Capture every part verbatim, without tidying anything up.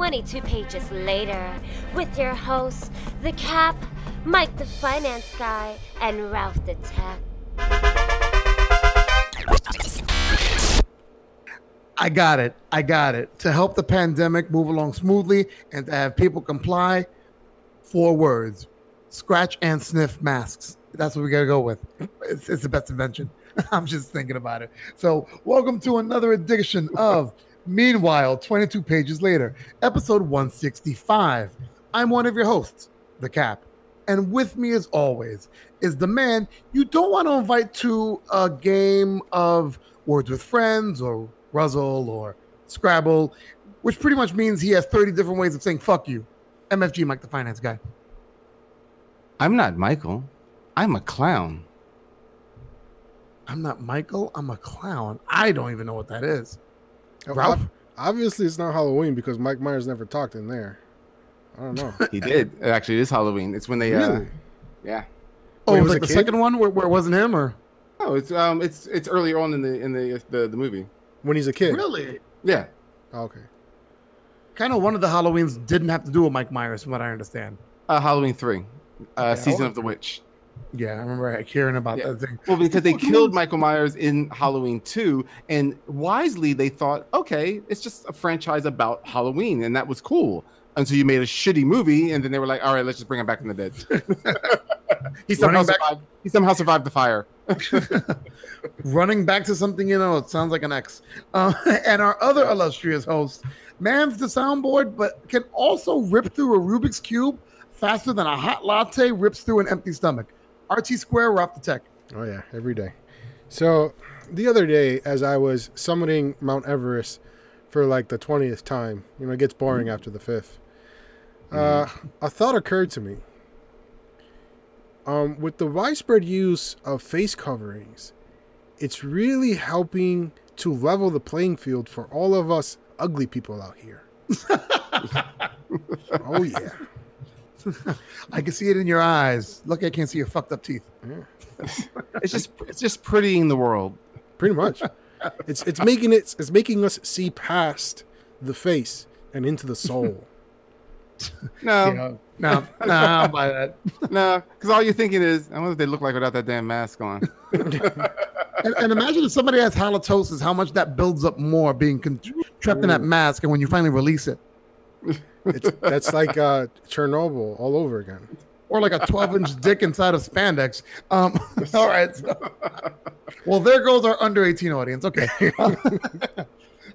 twenty-two pages later, with your hosts, The Cap, Mike the Finance Guy, and Ralph the Tech. I got it. I got it. To help the pandemic move along smoothly and to have people comply, four words. Scratch and sniff masks. That's what we got to go with. It's, it's the best invention. I'm just thinking about it. So welcome to another edition of Meanwhile, twenty-two pages later, episode one sixty-five. I'm one of your hosts, The Cap. And with me, as always, is the man you don't want to invite to a game of Words with Friends or Ruzzle or Scrabble, which pretty much means he has thirty different ways of saying fuck you. M F G, Mike the Finance Guy. I'm not Michael. I'm a clown. I'm not Michael. I'm a clown. I don't even know what that is. Ralph? Obviously, it's not Halloween because Mike Myers never talked in there. I don't know. He did. Actually, it is Halloween. It's when they... Really? Uh, yeah. Oh, Wait, it was like the kid? second one where, where it wasn't him? or? No, it's um, it's it's earlier on in the in the, the, the movie. When he's a kid? Really? Yeah. Oh, okay. Kind of one of the Halloweens didn't have to do with Mike Myers, from what I understand. Uh, Halloween three. Uh, yeah, Season of the Witch. Yeah, I remember hearing about yeah. that thing. Well, because they killed Michael Myers in Halloween two, and wisely they thought, okay, it's just a franchise about Halloween, and that was cool. Until you made a shitty movie, and then they were like, all right, let's just bring him back from the dead. he, somehow survived, he somehow survived the fire. Running back to something, you know, it sounds like an ex. Uh, and our other illustrious host, man's the soundboard, but can also rip through a Rubik's Cube faster than a hot latte rips through an empty stomach. R T Square, we're off the tech. Oh, yeah, every day. So the other day, as I was summiting Mount Everest for like the twentieth time, you know, it gets boring mm-hmm. after the fifth, uh, mm-hmm. a thought occurred to me. Um, with the widespread use of face coverings, it's really helping to level the playing field for all of us ugly people out here. Oh, yeah. I can see it in your eyes. Lucky I can't see your fucked up teeth. Yeah. It's just it's just prettying the world. Pretty much. It's it's making it it's making us see past the face and into the soul. No. You know, no, no, I'll buy that. No, because all you're thinking is, I wonder what they look like without that damn mask on. and, and imagine if somebody has halitosis, how much that builds up more being con- trapped Ooh. in that mask, and when you finally release it. It's, that's like uh, Chernobyl all over again. Or like a twelve-inch dick inside of spandex. Um, all right. So, well, there goes our under eighteen audience. Okay.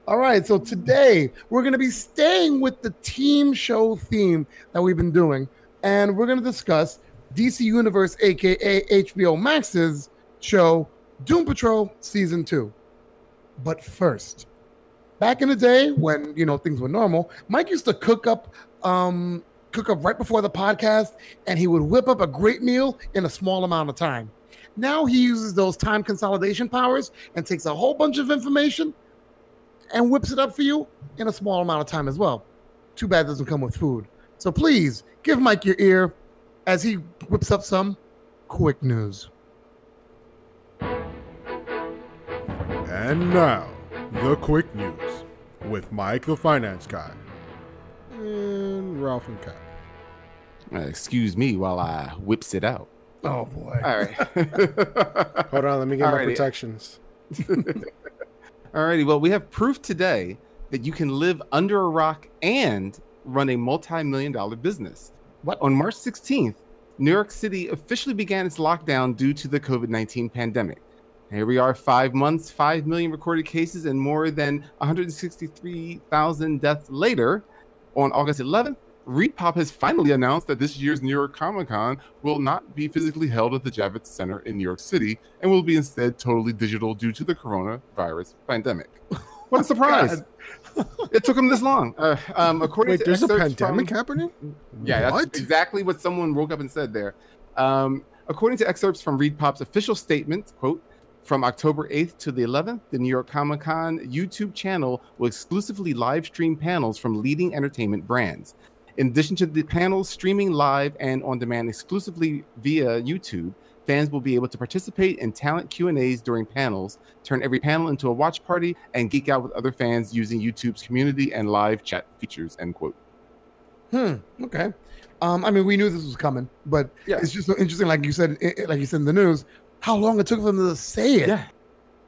All right. So today we're going to be staying with the team show theme that we've been doing. And we're going to discuss D C Universe, a k a. H B O Max's show, Doom Patrol Season two. But first... Back in the day when, you know, things were normal, Mike used to cook up um, cook up right before the podcast, and he would whip up a great meal in a small amount of time. Now he uses those time consolidation powers and takes a whole bunch of information and whips it up for you in a small amount of time as well. Too bad it doesn't come with food. So please give Mike your ear as he whips up some quick news. And now, the quick news with Mike the Finance Guy and Ralph and Cap. Uh, excuse me while I whips it out. Oh boy! All right, hold on. Let me get Alrighty. my protections. Alrighty. Well, we have proof today that you can live under a rock and run a multi-million dollar business. What? On March sixteenth, New York City officially began its lockdown due to the covid nineteen pandemic. Here we are, five months, five million recorded cases, and more than one hundred sixty-three thousand deaths later. On August eleventh, Repop has finally announced that this year's New York Comic Con will not be physically held at the Javits Center in New York City and will be instead totally digital due to the coronavirus pandemic. What a surprise! It took them this long. Uh, um, according Wait, to there's a pandemic from... happening? Yeah, what? That's exactly what someone woke up and said there. Um, according to excerpts from Repop's official statement, quote, "From October eighth to the eleventh, the New York Comic-Con YouTube channel will exclusively live stream panels from leading entertainment brands. In addition to the panels streaming live and on demand exclusively via YouTube, Fans will be able to participate in talent Q and A's during panels, turn every panel into a watch party, and geek out with other fans using YouTube's community and live chat features, end quote. Hmm. Okay. Um, I mean, we knew this was coming, but yeah. It's just so interesting, like you said, it, like you said in the news, how long it took for them to say it. Yeah.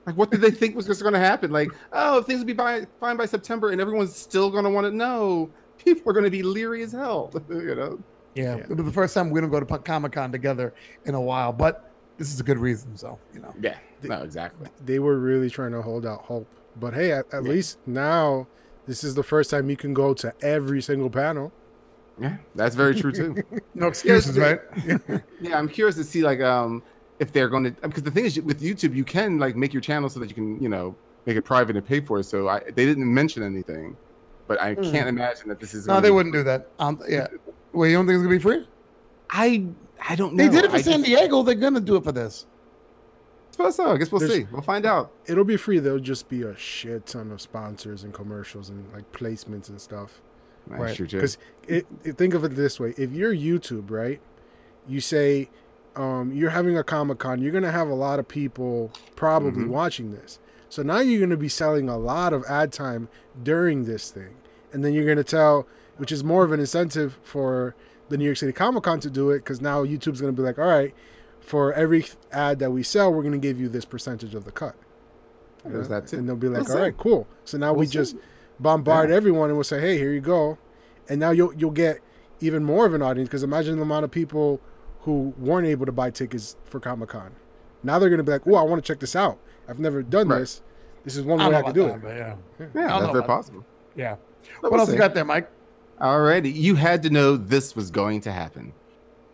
Like, what did they think was just going to happen? Like, oh, things will be by, fine by September, and everyone's still going to want to know. People are going to be leery as hell, you know? Yeah, yeah. It'll be the first time we don't go to Comic-Con together in a while, but this is a good reason, so, you know. Yeah, they, no, exactly. They were really trying to hold out hope. But, hey, at, at yeah. least now, this is the first time you can go to every single panel. Yeah, that's very true, too. No excuses, right? Yeah, I'm curious to see, like, um, if they're going to... Because the thing is, with YouTube, you can, like, make your channel so that you can, you know, make it private and pay for it. So I, they didn't mention anything. But I can't mm. imagine that this is... No, they wouldn't free. do that. Um, yeah. Well, you don't think it's going to be free? I I don't know. They did it for I San just... Diego. They're going to do it for this. I suppose so. I guess we'll There's, see. We'll find out. It'll be free. There'll just be a shit ton of sponsors and commercials and like placements and stuff. That's right. true, too. Because think of it this way. If you're YouTube, right, you say um, you're having a Comic-Con, you're going to have a lot of people probably mm-hmm. watching this. So now you're going to be selling a lot of ad time during this thing. And then you're going to tell, which is more of an incentive for the New York City Comic-Con to do it, because now YouTube's going to be like, all right, for every ad that we sell, we're going to give you this percentage of the cut. There's that too. And they'll be like, all right, cool. So now we'll we just bombard yeah. everyone and we'll say, hey, here you go. And now you'll, you'll get even more of an audience, because imagine the amount of people who weren't able to buy tickets for Comic-Con. Now they're going to be like, oh, I want to check this out. I've never done right. this. This is one I way I can do that, it. Yeah, yeah, yeah that's very possible. It. Yeah. What we'll else see. you got there, Mike? Alrighty. You had to know this was going to happen.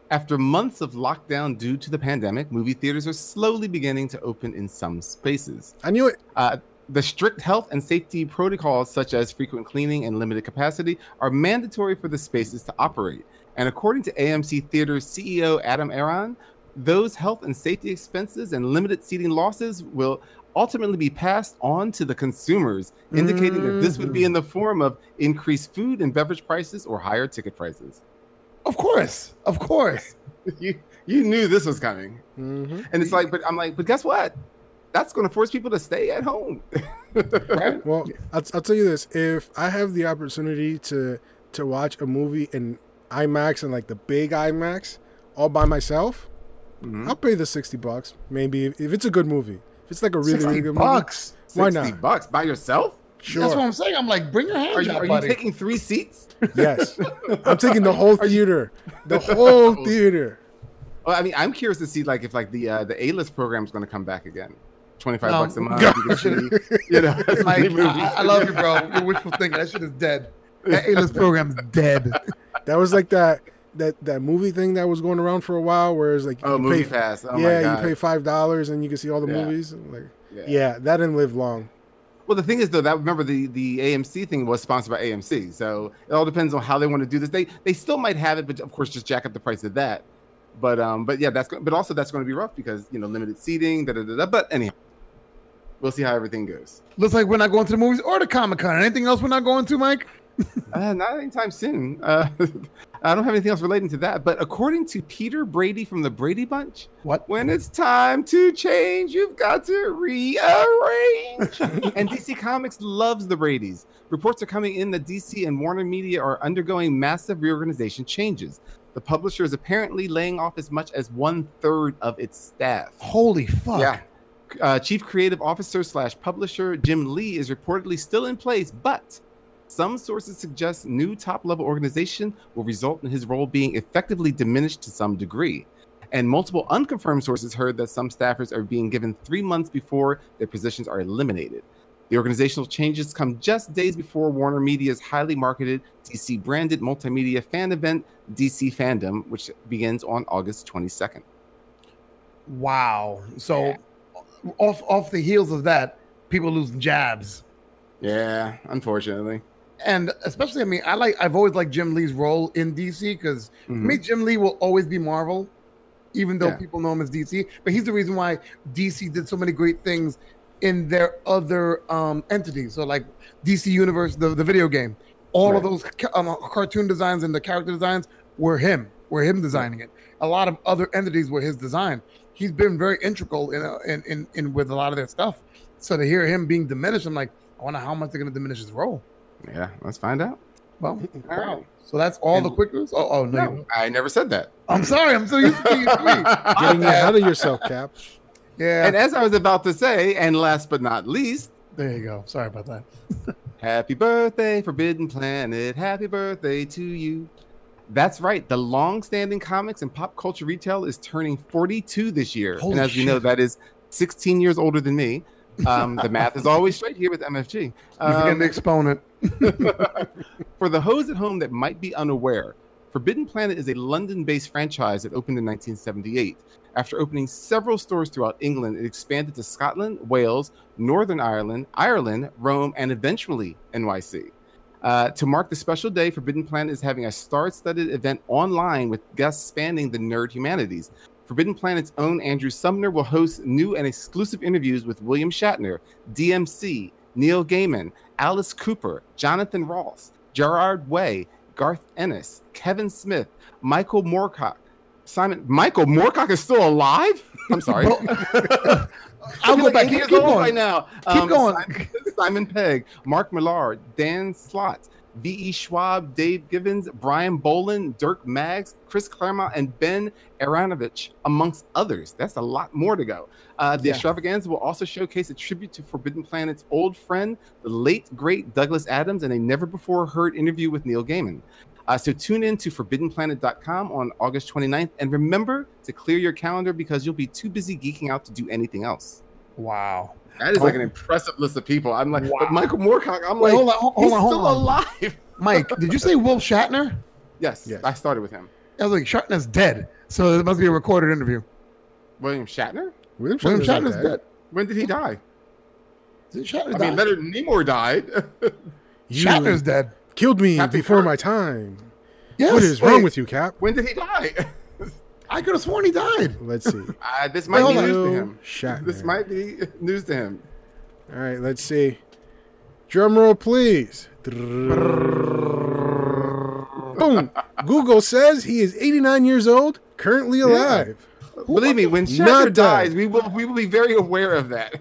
After months of lockdown due to the pandemic, movie theaters are slowly beginning to open in some spaces. I knew it. Uh, the strict health and safety protocols, such as frequent cleaning and limited capacity, are mandatory for the spaces to operate. And according to A M C Theaters C E O Adam Aron, those health and safety expenses and limited seating losses will ultimately be passed on to the consumers, indicating mm-hmm. that this would be in the form of increased food and beverage prices or higher ticket prices. Of course. Of course. you you knew this was coming. Mm-hmm. And it's like, but I'm like, but guess what? That's going to force people to stay at home. Right? Well, I'll, I'll tell you this. If I have the opportunity to to watch a movie in IMAX and like the big IMAX all by myself, mm-hmm. I'll pay the sixty bucks, maybe, if it's a good movie. If it's like a really, really good bucks. movie. Why not? sixty bucks by yourself? Sure. That's what I'm saying. I'm like, bring your hand. Are you, are you taking three seats? Yes. I'm taking the whole theater. The whole theater. Well, I mean, I'm curious to see like if like the uh, the A-list program is going to come back again. twenty-five bucks um, a month. You, can see, you know, Mike, I, I love you, bro. Your wishful thinking. That shit is dead. That A-list program is dead. That was like that. That that movie thing that was going around for a while, where it's like oh, movie pass, oh, yeah, my God. You pay five dollars and you can see all the yeah. movies. Like, yeah. yeah, that didn't live long. Well, the thing is though, that remember the, the A M C thing was sponsored by A M C, so it all depends on how they want to do this. They they still might have it, but of course, just jack up the price of that. But um, but yeah, that's but also that's going to be rough because you know limited seating, da da da. da. But anyhow, we'll see how everything goes. Looks like we're not going to the movies or the Comic-Con. Anything else we're not going to, Mike? uh, not anytime soon. Uh, I don't have anything else relating to that. But according to Peter Brady from the Brady Bunch, what? When it's time to change, you've got to rearrange. And D C Comics loves the Bradys. Reports are coming in that D C and Warner Media are undergoing massive reorganization changes. The publisher is apparently laying off as much as one third of its staff. Holy fuck. Yeah. Uh, Chief Creative Officer slash publisher Jim Lee is reportedly still in place, but some sources suggest new top-level organization will result in his role being effectively diminished to some degree. And multiple unconfirmed sources heard that some staffers are being given three months before their positions are eliminated. The organizational changes come just days before Warner Media's highly marketed D C-branded multimedia fan event, D C Fandom, which begins on August twenty-second. Wow. So yeah. off, off the heels of that, people losing jobs. Yeah, unfortunately. And especially, I mean, I like, I've always liked Jim Lee's role in D C because mm-hmm. for me, Jim Lee will always be Marvel, even though yeah. people know him as D C. But he's the reason why D C did so many great things in their other um, entities. So like D C Universe, the, the video game, all right. of those ca- um, cartoon designs and the character designs were him, were him designing it. A lot of other entities were his design. he's been very integral in, a, in in in with a lot of their stuff. So to hear him being diminished, I'm like, I wonder how much they're going to diminish his role. Yeah, let's find out. Well, all right. So that's all and the quick news. Oh, oh no, no, I never said that. I'm sorry. I'm so used to being getting ahead of yourself, Cap. Yeah. And as I was about to say, and last but not least, there you go. Sorry about that. Happy birthday, Forbidden Planet. Happy birthday to you. That's right. The long-standing comics and pop culture retail is turning forty-two this year. Holy and as shit. You know, that is sixteen years older than me. Um, the math is always straight here with M F G. Um, you forget the exponent. For the hoes at home that might be unaware, Forbidden Planet is a London-based franchise that opened in nineteen seventy-eight. After opening several stores throughout England, it expanded to Scotland, Wales, Northern Ireland, Ireland, Rome, and eventually N Y C. Uh, to mark the special day, Forbidden Planet is having a star-studded event online with guests spanning the nerd humanities. Forbidden Planet's own Andrew Sumner will host new and exclusive interviews with William Shatner, D M C, Neil Gaiman, Alice Cooper, Jonathan Ross, Gerard Way, Garth Ennis, Kevin Smith, Michael Moorcock. Simon Michael Moorcock is still alive? I'm sorry. I'll go like back. Keep going. Right now. Keep um, going. Simon, Simon Pegg, Mark Millar, Dan Slott, V E. Schwab, Dave Givens, Brian Boland, Dirk Maggs, Chris Claremont, and Ben Aronovich, amongst others. That's a lot more to go. Uh, the yeah. extravaganza will also showcase a tribute to Forbidden Planet's old friend, the late, great Douglas Adams, and a never-before-heard interview with Neil Gaiman. Uh, so tune in to forbidden planet dot com on August twenty-ninth, and remember to clear your calendar because you'll be too busy geeking out to do anything else. Wow. That is oh. like an impressive list of people. I'm like, wow. But Michael Moorcock, I'm Wait, like, hold on, hold he's on, hold still on. alive. Mike, did you say Will Shatner? Yes, yes, I started with him. I was like, Shatner's dead. So it must be a recorded interview. William Shatner? William Shatner's, William Shatner's dead. dead. When did he die? Did Shatner I die? mean, Leonard Nimoy died. Shatner's dead. Killed me Captain before Kirk. my time. Yes. What is Wait, wrong with you, Cap? When did he die? I could have sworn he died. Let's see. Uh, this might Wait, be news to him. Shatner. This might be news to him. All right, let's see. Drum roll, please. Boom. Google says he is eighty-nine years old, currently alive. Yeah. Believe me, when Shatner dies, we will we will be very aware of that.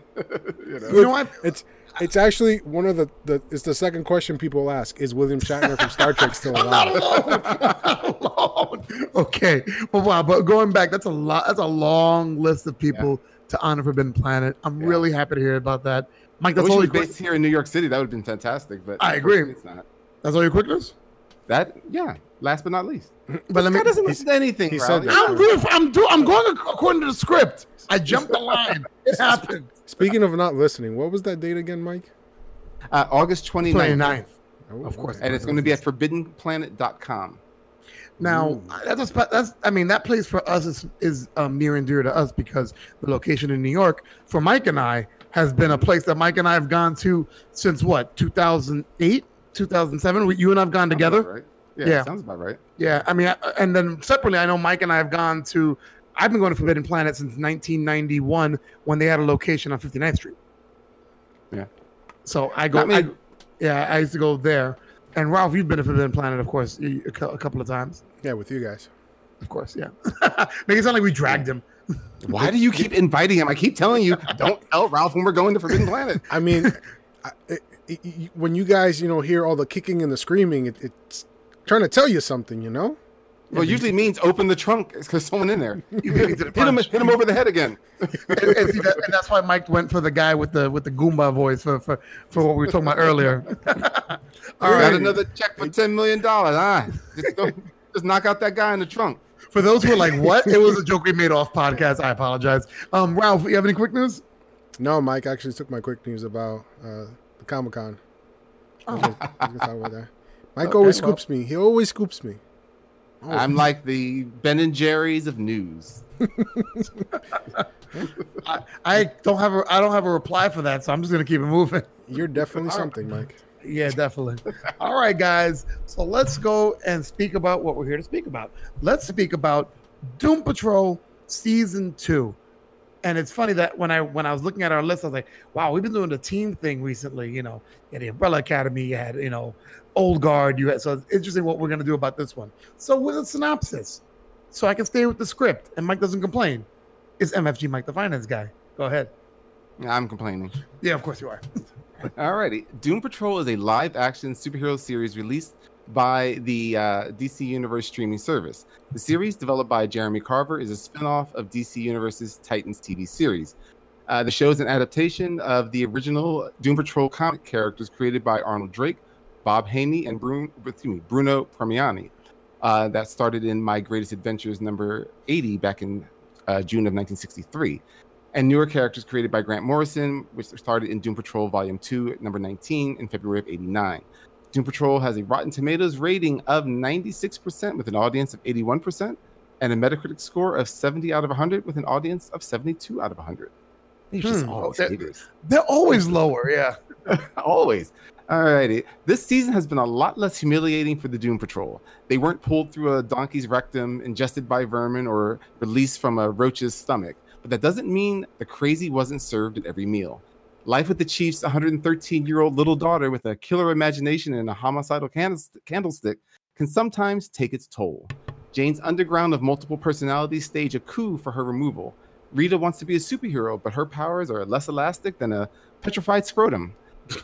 you, know? you know what? It's it's actually one of the, the it's the second question people ask is William Shatner from Star Trek still alive? Not alone. Not alone. Okay, but wow, but going back, that's a lot. That's a long list of people yeah. to honor Forbidden Planet. I'm yeah. really happy to hear about that, Mike. That's I wish all you based here in New York City. That would have been fantastic. But I agree. It's not. That's all your quickness. That yeah. Last but not least. But this let me, guy doesn't listen to anything. He said I'm really, I'm do, I'm going according to the script. I jumped the line. It happened. Speaking of not listening, what was that date again, Mike? Uh, August twenty-ninth. twenty-ninth. Oh, of course. And it's going to be at forbidden planet dot com. Now, that's, a, that's I mean, that place for us is, is um, near and dear to us because the location in New York for Mike and I has been a place that Mike and I have gone to since, what, two thousand eight, two thousand seven? You and I have gone together? Right. Yeah, yeah. Sounds about right. Yeah, I mean, I, and then separately, I know Mike and I have gone to, I've been going to Forbidden Planet since nineteen ninety-one when they had a location on fifty-ninth Street. Yeah. So I go, I mean, I, yeah, I used to go there. And Ralph, you've been to Forbidden Planet, of course, a couple of times. Yeah, with you guys. Of course, yeah. Make it sound like we dragged him. Why do you keep inviting him? I keep telling you, don't tell Ralph when we're going to Forbidden Planet. I mean, I, it, it, when you guys, you know, hear all the kicking and the screaming, it, it's trying to tell you something, you know? Well, it usually means open the trunk because someone in there. You really did a punch. Hit him, hit him over the head again. and, and, see that, and that's why Mike went for the guy with the with the Goomba voice for for, for what we were talking about earlier. All right, got another check for ten million dollars. Ah, just, just knock out that guy in the trunk. For those who are like, what? It was a joke we made off podcast. I apologize. Um, Ralph, you have any quick news? No, Mike actually took my quick news about uh, the Comic Con. Oh. Mike okay, always scoops well. me. He always scoops me. Oh, I'm like the Ben and Jerry's of news. I, I don't have a I don't have a reply for that, so I'm just gonna keep it moving. You're definitely something, Mike. Yeah, definitely. All right, guys. So let's go and speak about what we're here to speak about. Let's speak about Doom Patrol season two. And it's funny that when I when I was looking at our list, I was like, wow, we've been doing the team thing recently. You know, at the Umbrella Academy, you had you know. Old Guard, you had, so it's interesting what we're going to do about this one. So with a synopsis, so I can stay with the script and Mike doesn't complain, It's M F G Mike, the finance guy. Go ahead. I'm complaining. Yeah, of course you are. Alrighty. Doom Patrol is a live-action superhero series released by the uh, D C Universe streaming service. The series, developed by Jeremy Carver, is a spin-off of D C Universe's Titans T V series. Uh, the show is an adaptation of the original Doom Patrol comic characters created by Arnold Drake, Bob Haney, and Bruno, excuse me, Bruno Permiani. Uh, that started in My Greatest Adventures number eighty back in uh, June of nineteen sixty-three. And newer characters created by Grant Morrison, which started in Doom Patrol Volume two, number nineteen, in February of eighty-nine. Doom Patrol has a Rotten Tomatoes rating of ninety-six percent with an audience of eighty-one percent, and a Metacritic score of seventy out of one hundred with an audience of seventy-two out of one hundred. They're just hmm. always oh, they're, they're always lower, yeah. Always. Alrighty. This season has been a lot less humiliating for the Doom Patrol. They weren't pulled through a donkey's rectum, ingested by vermin, or released from a roach's stomach. But that doesn't mean the crazy wasn't served at every meal. Life with the Chief's one hundred thirteen-year-old little daughter with a killer imagination and a homicidal candlestick can sometimes take its toll. Jane's underground of multiple personalities stage a coup for her removal. Rita wants to be a superhero, but her powers are less elastic than a petrified scrotum.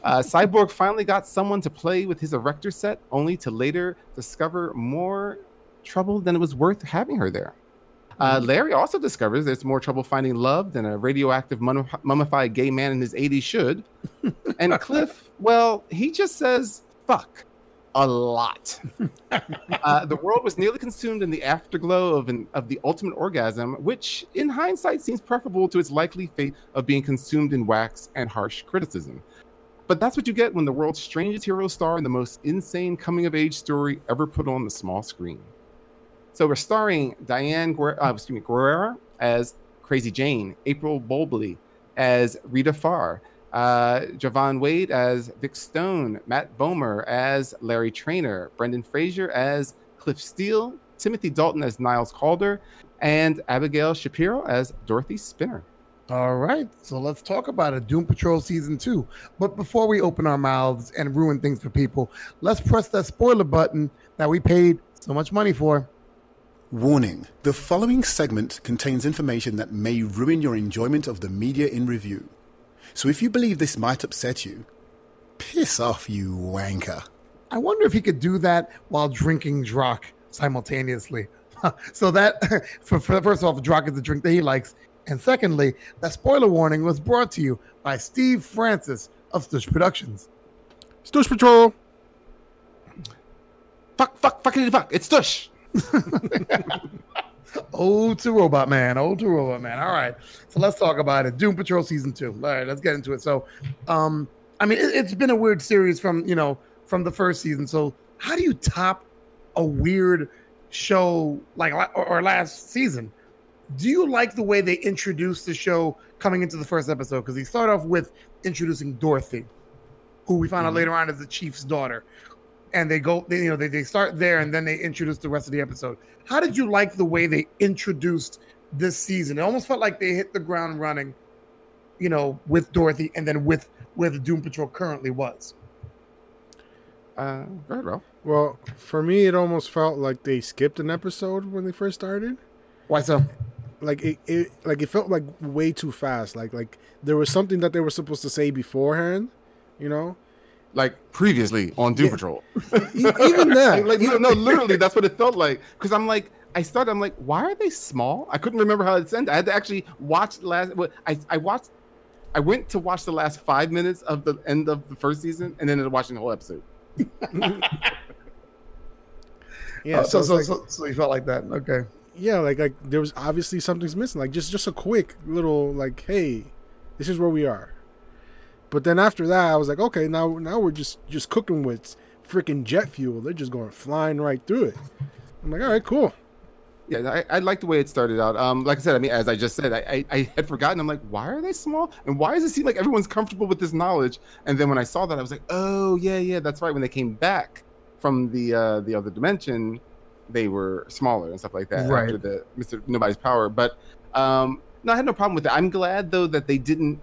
Uh, Cyborg finally got someone to play with his erector set, only to later discover more trouble than it was worth having her there. Uh, Larry also discovers there's more trouble finding love than a radioactive mum- mummified gay man in his eighties should. And Cliff, well, he just says, fuck, a lot. uh, the world was nearly consumed in the afterglow of, an, of the ultimate orgasm, which in hindsight seems preferable to its likely fate of being consumed in wax and harsh criticism. But that's what you get when the world's strangest hero star in the most insane coming-of-age story ever put on the small screen. So we're starring Diane Guerrero, uh, excuse me, Guerrero as Crazy Jane, April Bowlby as Rita Farr, uh, Javon Wade as Vic Stone, Matt Bomer as Larry Traynor, Brendan Fraser as Cliff Steele, Timothy Dalton as Niles Calder, and Abigail Shapiro as Dorothy Spinner. All right, so let's talk about it, Doom Patrol Season two. But before we open our mouths and ruin things for people, let's press that spoiler button that we paid so much money for. Warning, the following segment contains information that may ruin your enjoyment of the media in review. So if you believe this might upset you, piss off, you wanker. I wonder if he could do that while drinking Drock simultaneously. So that, for, for, first off, Drock is the drink that he likes. And secondly, that spoiler warning was brought to you by Steve Francis of Stush Productions. Stush Patrol! Fuck, fuck, fuckity fuck, it's Stush! Old to Robot Man, old to Robot Man. All right, so let's talk about it. Doom Patrol Season two. All right, let's get into it. So, um, I mean, it, it's been a weird series from you know from the first season. So, how do you top a weird show like or, or last season? Do you like the way they introduced the show coming into the first episode? Because they start off with introducing Dorothy, who we found mm-hmm. out later on is the Chief's daughter. And they go, they, you know, they, they start there and then they introduce the rest of the episode. How did you like the way they introduced this season? It almost felt like they hit the ground running, you know, with Dorothy and then with where the Doom Patrol currently was. Uh, go ahead, Ralph. Well, for me, it almost felt like they skipped an episode when they first started. Why so? Like it, it like it felt like way too fast. Like like there was something that they were supposed to say beforehand, you know. Like previously on Doom yeah. Patrol. Even that. Like, no, no, literally, that's what it felt like. Because I'm like, I started, I'm like, why are they small? I couldn't remember how it ended. I had to actually watch the last, well, I, I watched, I went to watch the last five minutes of the end of the first season and then ended up watching the whole episode. yeah. Oh, so, so, like, so, so you felt like that. Okay. Yeah. Like, like there was obviously something's missing. Like just, just a quick little, like, hey, this is where we are. But then after that, I was like, okay, now now we're just, just cooking with freaking jet fuel. They're just going flying right through it. I'm like, all right, cool. Yeah, I, I like the way it started out. Um, like I said, I mean, as I just said, I, I, I had forgotten. I'm like, why are they small? And why does it seem like everyone's comfortable with this knowledge? And then when I saw that, I was like, oh, yeah, yeah, that's right. When they came back from the uh, the other dimension, they were smaller and stuff like that. Right. After the Mister Nobody's Power. But um, no, I had no problem with it. I'm glad, though, that they didn't.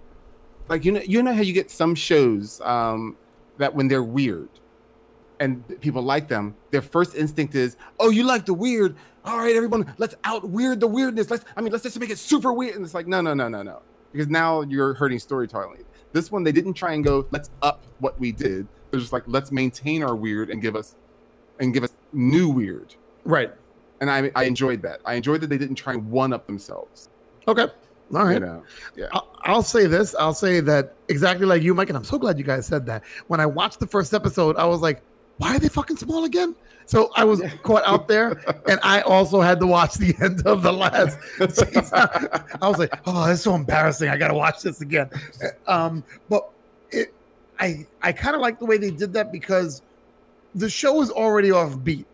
Like, you know, you know how you get some shows um, that when they're weird, and people like them, their first instinct is, oh, you like the weird. All right, everyone, let's out weird the weirdness. Let's, I mean, let's just make it super weird. And it's like, no, no, no, no, no. Because now you're hurting storytelling. This one, they didn't try and go, let's up what we did. They're just like, let's maintain our weird and give us and give us new weird. Right. And I I enjoyed that. I enjoyed that they didn't try and one up themselves. Okay. All right. You know, yeah. I'll, I'll say this. I'll say that exactly like you, Mike, and I'm so glad you guys said that. When I watched the first episode, I was like, why are they fucking small again? So I was caught out there, and I also had to watch the end of the last season. I was like, oh, that's so embarrassing. I got to watch this again. Um, but it, I I kind of like the way they did that because the show is already off beat.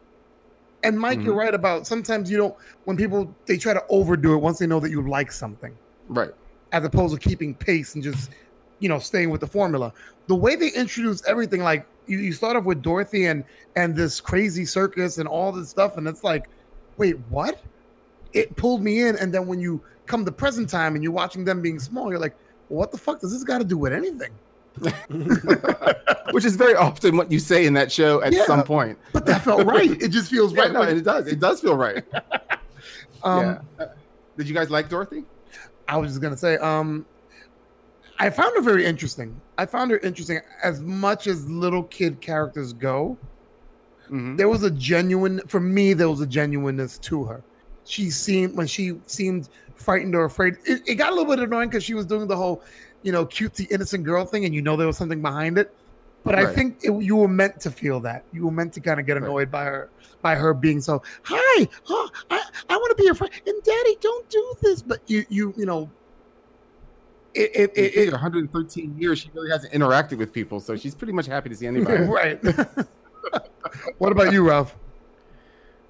And Mike, mm-hmm. you're right about sometimes you don't, when people, they try to overdo it once they know that you like something. Right. As opposed to keeping pace and just, you know, staying with the formula. The way they introduce everything, like you, you start off with Dorothy and, and this crazy circus and all this stuff. And it's like, wait, what? It pulled me in. And then when you come to present time and you're watching them being small, you're like, well, what the fuck does this got to do with anything? Which is very often what you say in that show at yeah, some point. But that felt right. It just feels yeah, right. No, like, it does. It does feel right. um, yeah. Did you guys like Dorothy? I was just gonna say, um, I found her very interesting. I found her interesting as much as little kid characters go. Mm-hmm. There was a genuine, for me, there was a genuineness to her. She seemed when she seemed frightened or afraid. It, it got a little bit annoying because she was doing the whole, you know, cutesy innocent girl thing, and you know there was something behind it. But right. I think it, you were meant to feel that. You were meant to kind of get annoyed right. by her, by her being so, hi, oh, I, I want to be your friend, and Daddy, don't do this. But you, you, you know, it, it, it, it one hundred thirteen years, she really hasn't interacted with people, so she's pretty much happy to see anybody. Right. What about you, Ralph?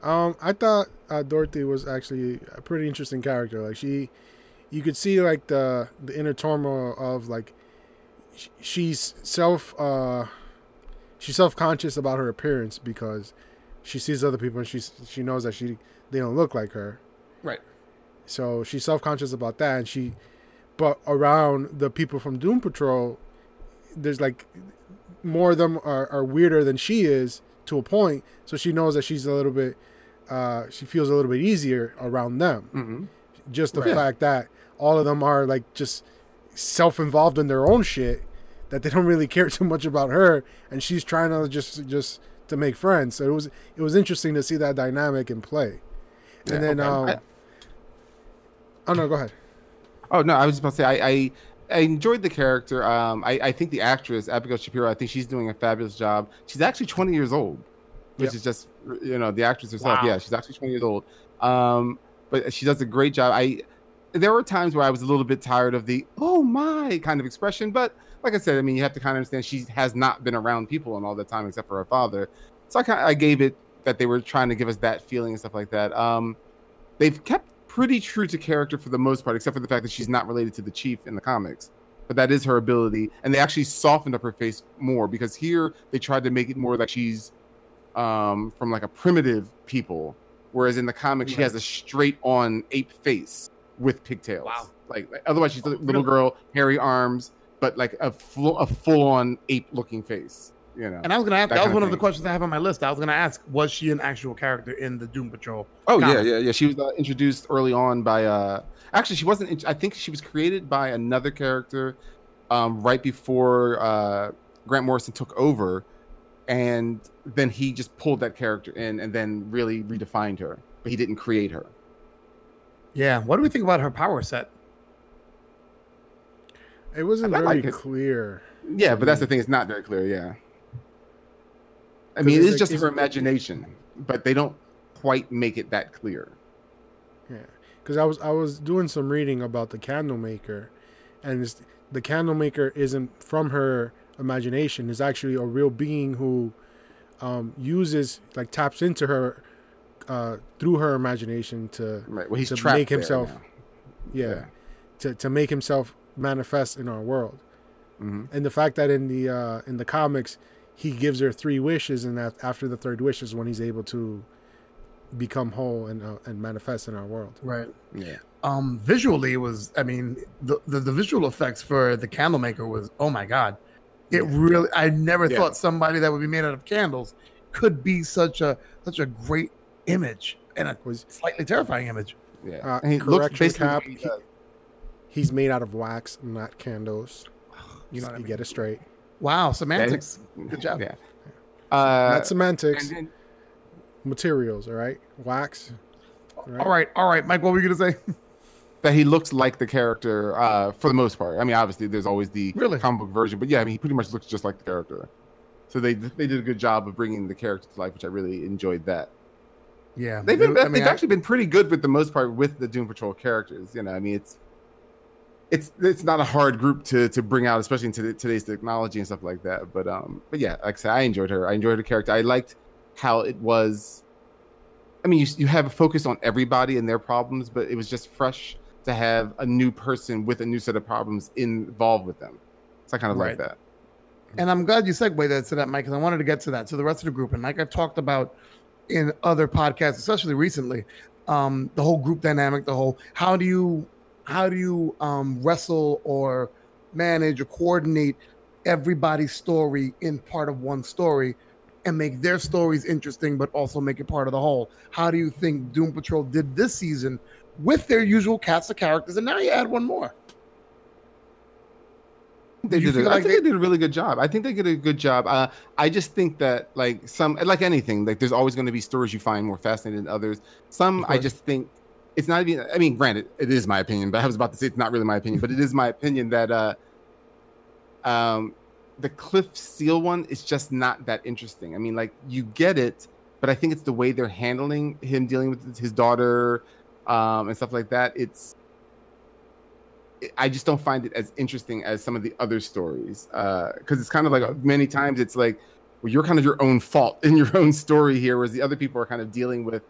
Um, I thought uh, Dorothy was actually a pretty interesting character. Like she. You could see like the the inner turmoil of like sh- she's self uh, she's self conscious about her appearance because she sees other people and she she knows that she they don't look like her, right? So she's self conscious about that, and she but around the people from Doom Patrol, there's like more of them are, are weirder than she is to a point. So she knows that she's a little bit uh, she feels a little bit easier around them. Mm-hmm. Just the right. fact that all of them are like just self-involved in their own shit that they don't really care too much about her, and she's trying to just just to make friends. So it was it was interesting to see that dynamic in play. And yeah, then, okay. um, I, oh no, go ahead. Oh no, I was just about to say I I, I enjoyed the character. Um, I, I think the actress Abigail Shapiro, I think she's doing a fabulous job. She's actually twenty years old, which yep. is just you know the actress herself. Wow. Yeah, she's actually twenty years old. Um. But she does a great job. I there were times where I was a little bit tired of the "oh my" kind of expression, but like I said, I mean you have to kind of understand she has not been around people in all that time except for her father. So I kind of, I gave it that they were trying to give us that feeling and stuff like that. Um, they've kept pretty true to character for the most part, except for the fact that she's not related to the chief in the comics, but that is her ability. And they actually softened up her face more because here they tried to make it more like she's um, from like a primitive people. Whereas in the comics, right. she has a straight-on ape face with pigtails. Wow! Like, like otherwise, she's a little girl, hairy arms, but like a, fl- a full-on ape-looking face. You know. And I was gonna ask. That, that was one of, of the questions I have on my list. I was gonna ask, was she an actual character in the Doom Patrol? Oh comic? yeah, yeah, yeah. She was uh, introduced early on by. Uh, actually, she wasn't. In- I think she was created by another character, um, right before uh, Grant Morrison took over. And then he just pulled that character in and then really redefined her. But he didn't create her. Yeah. What do we think about her power set? It wasn't very like clear. It. Yeah, but that's the thing. It's not very clear, yeah. I mean, it is like, just her imagination. But they don't quite make it that clear. Yeah. Because I was, I was doing some reading about the candle maker. And this, the candle maker isn't from her... imagination is actually a real being who um uses like taps into her uh through her imagination to right. well, he's to make himself yeah, yeah to to make himself manifest in our world. Mm-hmm. And the fact that in the uh in the comics he gives her three wishes, and that after the third wish is when he's able to become whole and uh, and manifest in our world. Right. Yeah. Um visually was I mean the the, the visual effects for the candlemaker was oh my god. It really, I never yeah. thought somebody that would be made out of candles could be such a such a great image, and a slightly terrifying image. Yeah, uh, and he looks basically. He he's made out of wax, not candles. You know, so I mean? Get it straight. Wow, semantics. Is, Good job. Yeah. Uh, not semantics. Then, materials. All right, wax. All right. all right, all right, Mike. What were you gonna say? That he looks like the character uh, for the most part. I mean, obviously, there's always the really? comic book version, but yeah, I mean, he pretty much looks just like the character. So they they did a good job of bringing the character to life, which I really enjoyed that. Yeah, they've been I mean, they've I, actually been pretty good with the most part with the Doom Patrol characters. You know, I mean, it's it's it's not a hard group to to bring out, especially in today's technology and stuff like that. But um, but yeah, like I said, I enjoyed her. I enjoyed her character. I liked how it was. I mean, you you have a focus on everybody and their problems, but it was just fresh to have a new person with a new set of problems involved with them. So I kind of right. like that. And I'm glad you segued that to that, Mike, because I wanted to get to that. So the rest of the group, and like I've talked about in other podcasts, especially recently, um, the whole group dynamic, the whole how do you how do you um, wrestle or manage or coordinate everybody's story in part of one story and make their stories interesting, but also make it part of the whole. How do you think Doom Patrol did this season with their usual cast of characters? And now you add one more. They did a, like I think they, they did a really good job. I think they did a good job. Uh, I just think that, like some, like anything, like there's always going to be stories you find more fascinating than others. Some, I just think it's not even. I mean, granted, it is my opinion, but I was about to say it's not really my opinion, but it is my opinion that uh, um, the Cliff Seal one is just not that interesting. I mean, like you get it, but I think it's the way they're handling him dealing with his daughter um, and stuff like that. It's. I just don't find it as interesting as some of the other stories because uh, it's kind of like many times it's like, well, you're kind of your own fault in your own story here, whereas the other people are kind of dealing with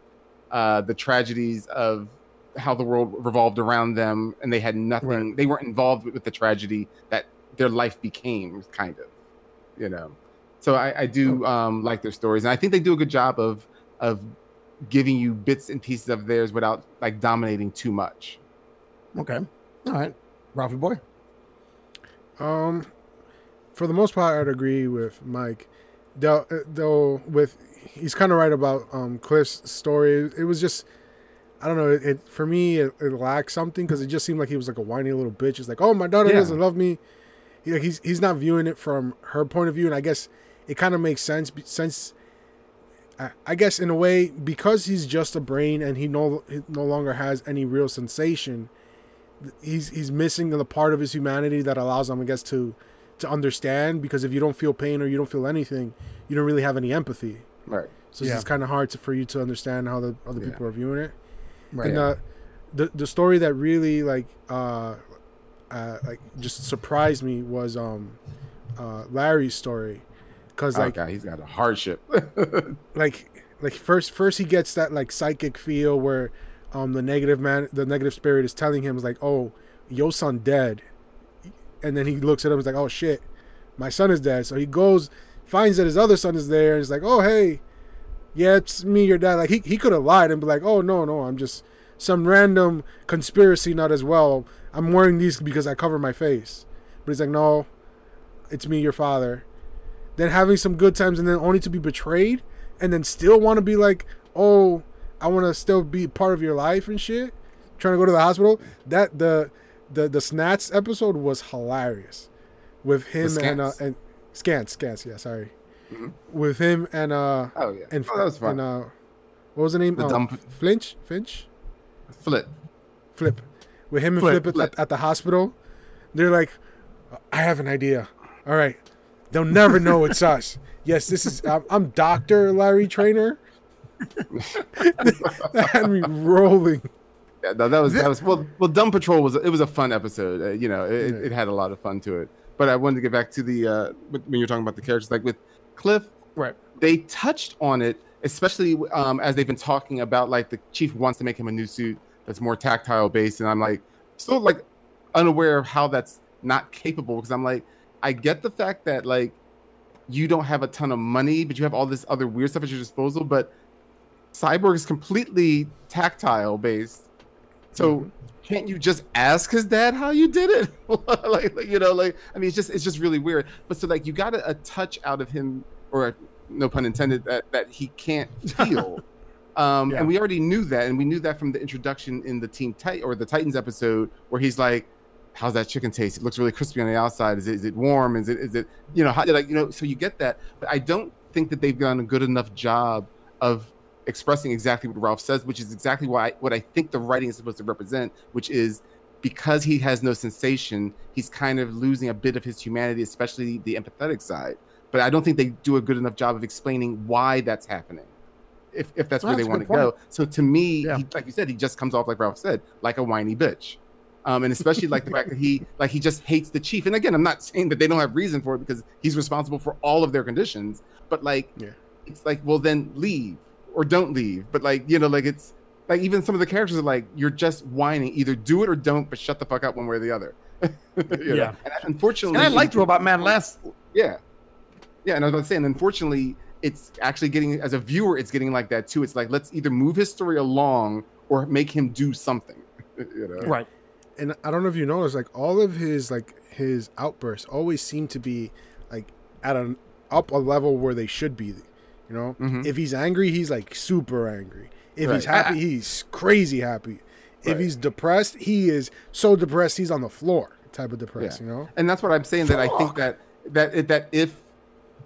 uh, the tragedies of how the world revolved around them, and they had nothing. Right. They weren't involved with, with the tragedy that their life became, kind of, you know. So I, I do um, like their stories, and I think they do a good job of of giving you bits and pieces of theirs without like dominating too much. Okay, all right. Ralphie boy? Um, for the most part, I'd agree with Mike. Though, though with he's kind of right about um, Cliff's story. It was just, I don't know. It, it for me, it, it lacked something because it just seemed like he was like a whiny little bitch. It's like, oh, my daughter yeah. doesn't love me. He, like, he's he's not viewing it from her point of view, and I guess it kind of makes sense. Since I, I guess in a way, because he's just a brain and he no he no longer has any real sensation. He's he's missing the part of his humanity that allows him, I guess, to to understand. Because if you don't feel pain or you don't feel anything, you don't really have any empathy. Right. So yeah. it's kind of hard to, for you to understand how the other yeah. people are viewing it. Right. And yeah. uh, the the story that really like uh, uh, like just surprised me was um, uh, Larry's story, because like oh, God, he's got a hardship. like like first first he gets that like psychic feel where. Um, the negative man, the negative spirit is telling him, is like, oh, your son dead. And then he looks at him, is like, oh shit, my son is dead. So he goes, finds that his other son is there, and he's like, oh hey, yeah, it's me, your dad. Like he he could have lied and be like, oh no no, I'm just some random conspiracy nut as well. I'm wearing these because I cover my face. But he's like, no, it's me, your father. Then having some good times, and then only to be betrayed, and then still want to be like, oh. I want to still be part of your life and shit. Trying to go to the hospital. That the the the Snats episode was hilarious, with him with and uh, and Scans Scans. Yeah, sorry, mm-hmm. with him and uh oh yeah and, oh, that was fun. And, uh, what was the name? The oh, dump. Flinch Finch, Flip, Flip, with him and Flip, Flip, Flip. At, at the hospital. They're like, I have an idea. All right, they'll never know it's us. Yes, this is I'm, I'm Doctor Larry Traynor. That had me rolling. Yeah, no, that was that was well. Well, Dumb Patrol was it was a fun episode. Uh, you know, it, yeah. it had a lot of fun to it. But I wanted to get back to the uh, when you're talking about the characters, like with Cliff, right? They touched on it, especially um, as they've been talking about like the chief wants to make him a new suit that's more tactile based, and I'm like still like unaware of how that's not capable because I'm like I get the fact that like you don't have a ton of money, but you have all this other weird stuff at your disposal, but Cyborg is completely tactile based So can't you just ask his dad how you did it? like, like, you know, like, I mean, it's just, it's just really weird. But so like, you got a, a touch out of him, or no pun intended, that, that he can't feel. Um, yeah. And we already knew that. And we knew that from the introduction in the Teen Tit- or the Titans episode, where he's like, how's that chicken taste? It looks really crispy on the outside. Is it, is it warm? Is it, is it, you know, how, like, you know, so you get that, but I don't think that they've done a good enough job of expressing exactly what Ralph says, which is exactly why what I think the writing is supposed to represent, which is because he has no sensation, he's kind of losing a bit of his humanity, especially the empathetic side. But I don't think they do a good enough job of explaining why that's happening, if if that's well, where that's they want to point. go. So to me, yeah. he, like you said, he just comes off, like Ralph said, like a whiny bitch. Um, and especially like the fact that he like he just hates the chief. And again, I'm not saying that they don't have reason for it, because he's responsible for all of their conditions. But like, yeah. it's like, well, then leave or don't leave. But like, you know, like it's like even some of the characters are like, you're just whining. Either do it or don't, but shut the fuck up one way or the other. you yeah. know? And unfortunately, and I liked Robot Man last. Yeah, yeah. And I was about to say, and unfortunately, it's actually getting, as a viewer, it's getting like that too. It's like, let's either move his story along or make him do something. you know? Right. And I don't know if you noticed, like all of his like his outbursts always seem to be like at an up a level where they should be. You know, mm-hmm. if he's angry, he's like super angry. If right. he's happy, he's crazy happy. Right. If he's depressed, he is so depressed he's on the floor type of depressed. Yeah. You know, and that's what I'm saying. Fuck. That I think that that that if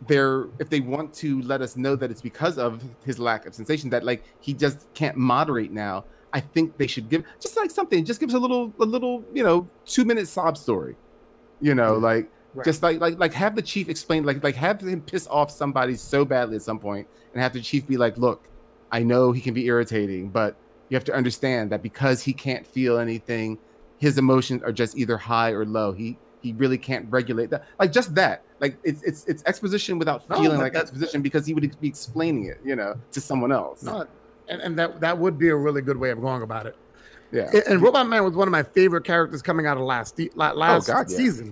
they're if they want to let us know that it's because of his lack of sensation, that like he just can't moderate now. I think they should give just like something, just give us a little, a little, you know, two minute sob story, you know, like right. just like, like, like have the chief explain, like, like have him piss off somebody so badly at some point and have the chief be like, look, I know he can be irritating, but you have to understand that because he can't feel anything, his emotions are just either high or low. He, he really can't regulate that. Like just that, like it's, it's, it's exposition without no, feeling like that, exposition, because he would be explaining it, you know, to someone else. Not, And, and that that would be a really good way of going about it. Yeah. And, and Robot Man was one of my favorite characters coming out of last last oh, God, season,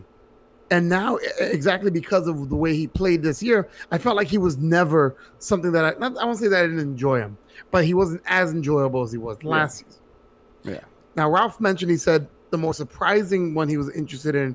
yeah. and now exactly because of the way he played this year, I felt like he was never something that I not, I won't say that I didn't enjoy him, but he wasn't as enjoyable as he was last yeah. season. Yeah. Now Ralph mentioned he said the most surprising one he was interested in,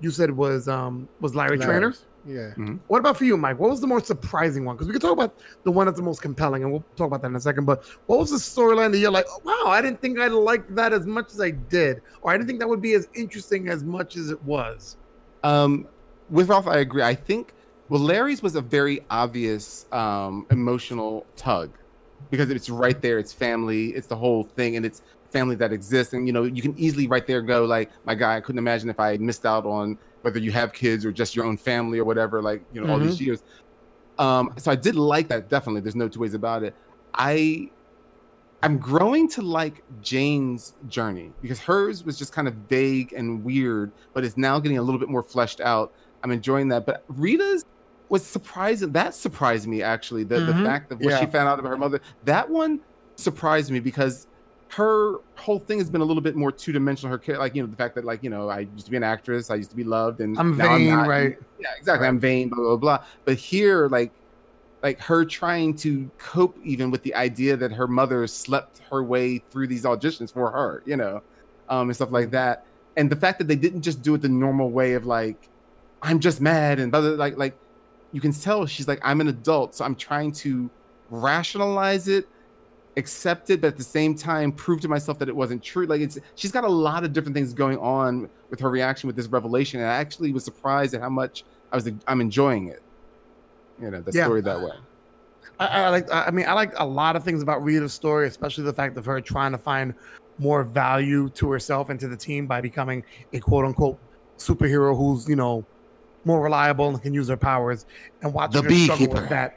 you said was um was Larry Larry's. Traynor. Yeah. Mm-hmm. What about for you, Mike? What was the more surprising one? Because we could talk about the one that's the most compelling, and we'll talk about that in a second. But what was the storyline that you're like, oh, wow, I didn't think I liked that as much as I did, or I didn't think that would be as interesting as much as it was? Um, with Ralph, I agree. I think, well, Larry's was a very obvious um, emotional tug, because it's right there. It's family. It's the whole thing, and it's family that exists. And, you know, you can easily right there go like, my God, I couldn't imagine if I missed out on whether you have kids or just your own family or whatever, like, you know, mm-hmm. all these years. Um, so I did like that. Definitely. There's no two ways about it. I, I'm growing to like Jane's journey, because hers was just kind of vague and weird, but it's now getting a little bit more fleshed out. I'm enjoying that. But Rita's was surprising. That surprised me, actually. The, mm-hmm. the fact that what yeah. she found out about her mother, that one surprised me, because her whole thing has been a little bit more two-dimensional. Her, like, you know, the fact that, like, you know, I used to be an actress, I used to be loved, and I'm now vain, I'm not. Right? Yeah, exactly. Right. I'm vain, blah, blah, blah. But here, like, like her trying to cope even with the idea that her mother slept her way through these auditions for her, you know, um, and stuff like that. And the fact that they didn't just do it the normal way of like, I'm just mad, and like, like, you can tell she's like, I'm an adult, so I'm trying to rationalize it, accept it, but at the same time prove to myself that it wasn't true. Like, it's, she's got a lot of different things going on with her reaction with this revelation, and I actually was surprised at how much I was I'm enjoying it, you know, the yeah. story that way. I, I like I mean I like a lot of things about Rita's story, especially the fact of her trying to find more value to herself and to the team by becoming a quote-unquote superhero who's, you know, more reliable and can use her powers, and watching the her struggle keeper. with that.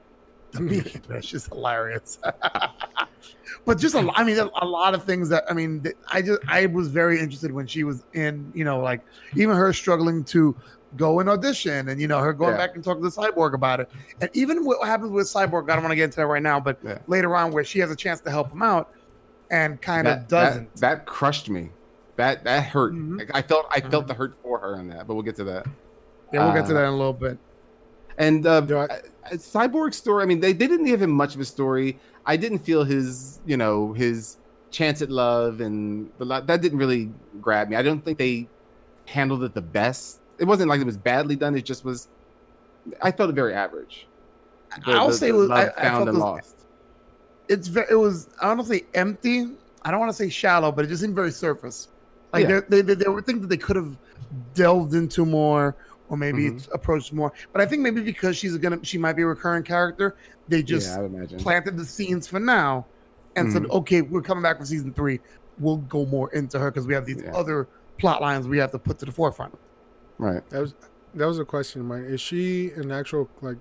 The beekeeper, she's hilarious. But just a, I mean, a lot of things that I mean, I just I was very interested when she was in, you know, like even her struggling to go and audition, and you know her going yeah. back and talking to Cyborg about it, and even what happens with Cyborg. I don't want to get into that right now, but yeah. later on where she has a chance to help him out and kind that, of doesn't. That, that crushed me. That that hurt. Mm-hmm. Like, I felt I mm-hmm. felt the hurt for her in that. But we'll get to that. Yeah, we'll uh, get to that in a little bit. And uh, I, Cyborg's story, I mean, they, they didn't give him much of a story. I didn't feel his, you know, his Chance at Love and the lot, that didn't really grab me. I don't think they handled it the best. It wasn't like it was badly done. It just was, I felt it very average. The, I'll the, say the I, I felt it was lost. It's very, it was, I don't want to say empty. I don't want to say shallow, but it just seemed very surface. Like yeah. there, there, there were things that they could have delved into more, or maybe mm-hmm. approached more. But I think maybe because she's gonna, she might be a recurring character. They just yeah, planted the scenes for now, and mm-hmm. said, "Okay, we're coming back for season three. We'll go more into her because we have these yeah. other plot lines we have to put to the forefront." Right. That was that was a question of mine. Is she an actual like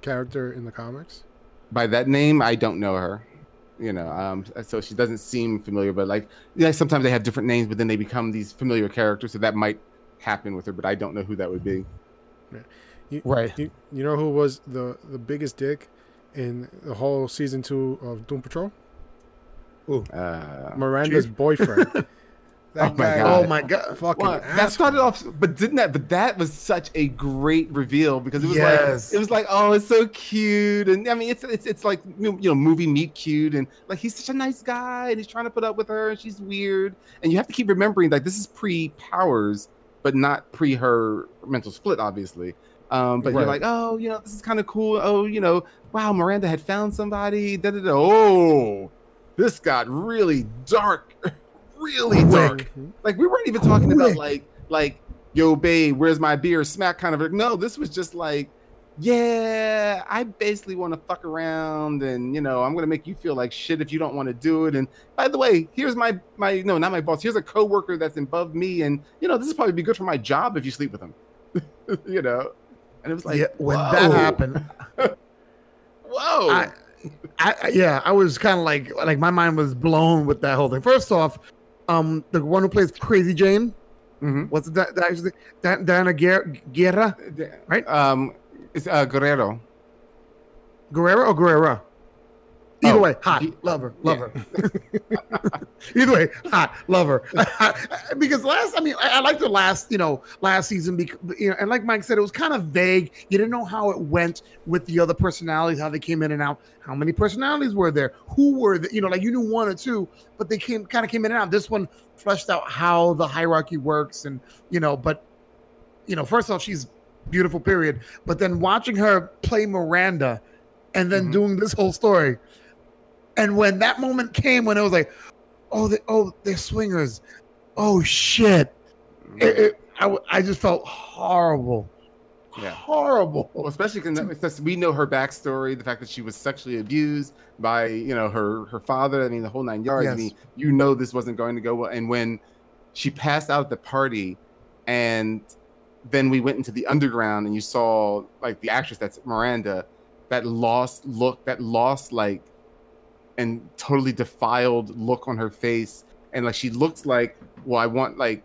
character in the comics? By that name, I don't know her. You know, um, so she doesn't seem familiar, but like, yeah, sometimes they have different names, but then they become these familiar characters. So that might happen with her, but I don't know who that would be. Yeah. You, right. You, you know who was the, the biggest dick in the whole season two of Doom Patrol? Ooh, uh, Miranda's geez. boyfriend. That oh, guy, my God. oh my God! Fucking well, that started off, but didn't that? But that was such a great reveal because it was yes. like it was like oh, it's so cute, and I mean it's it's it's like you know movie meet cute, and like he's such a nice guy, and he's trying to put up with her, and she's weird, and you have to keep remembering like this is pre Powers, but not pre her mental split, obviously. Um, but right. you're like, oh, you know, this is kind of cool. Oh, you know, wow, Miranda had found somebody. Da, da, da. Oh, this got really dark, really Quick. dark. Like we weren't even talking Quick. about like, like, yo, babe, where's my beer? Smack kind of. No, this was just like, yeah, I basically want to fuck around, and you know, I'm gonna make you feel like shit if you don't want to do it. And by the way, here's my my no, not my boss. Here's a coworker that's above me, and you know, this would probably be good for my job if you sleep with him. You know. And it was like yeah, when whoa. that happened. whoa! I, I, yeah, I was kind of like, like my mind was blown with that whole thing. First off, um, the one who plays Crazy Jane, mm-hmm. what's that? Actually, Diane Guerrero, right? Um, it's uh, Guerrero. Guerrero or Guerrero? Either oh, way, hot, he, love her, love yeah. her. Either way, hot, love her. Because last, I mean, I, I liked the last, you know, last season. Because, you know, and like Mike said, it was kind of vague. You didn't know how it went with the other personalities, how they came in and out, how many personalities were there, who were, the, you know, like you knew one or two, but they came kind of came in and out. This one fleshed out how the hierarchy works, and you know, but you know, first off, she's beautiful, period. But then watching her play Miranda, and then mm-hmm. doing this whole story. And when that moment came, when it was like, oh, they, oh, they're swingers. Oh, shit. It, it, I, I just felt horrible. Yeah. Horrible. Well, especially because we know her backstory, the fact that she was sexually abused by, you know, her, her father. I mean, the whole nine yards. Yes. I mean, you know this wasn't going to go well. And when she passed out at the party, and then we went into the underground, and you saw, like, the actress that's Miranda, that lost look, that lost, like, and totally defiled look on her face, and like she looks like, well, I want like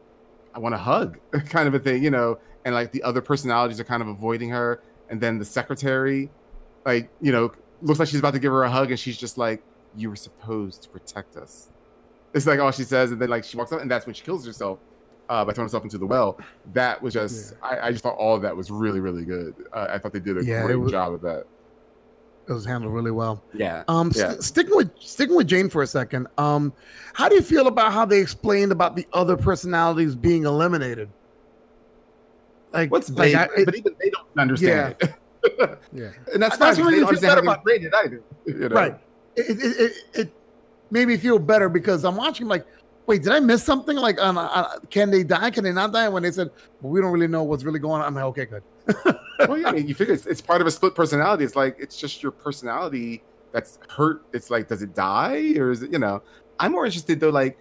I want a hug, kind of a thing, you know. And like the other personalities are kind of avoiding her, and then the secretary, like you know, looks like she's about to give her a hug, and she's just like, "You were supposed to protect us." It's like all she says, and then like she walks up, and that's when she kills herself uh, by throwing herself into the well. That was just, yeah. I, I just thought all of that was really, really good. Uh, I thought they did a yeah, great was- job of that. It was handled really well. Yeah. Um. Yeah. St- sticking with sticking with Jane for a second. Um. How do you feel about how they explained about the other personalities being eliminated? Like what's like, I, it, but even they don't understand yeah. it. yeah. And that's that's where you feel better about Jane either. You know? Right. It it, it it made me feel better because I'm watching like, wait, did I miss something? Like, on, on, can they die? Can they not die? When they said, well, we don't really know what's really going on. I'm like, okay, good. Well, yeah, I mean, you figure it's, it's part of a split personality. It's like, it's just your personality that's hurt. It's like, does it die? Or is it, you know, I'm more interested though. Like,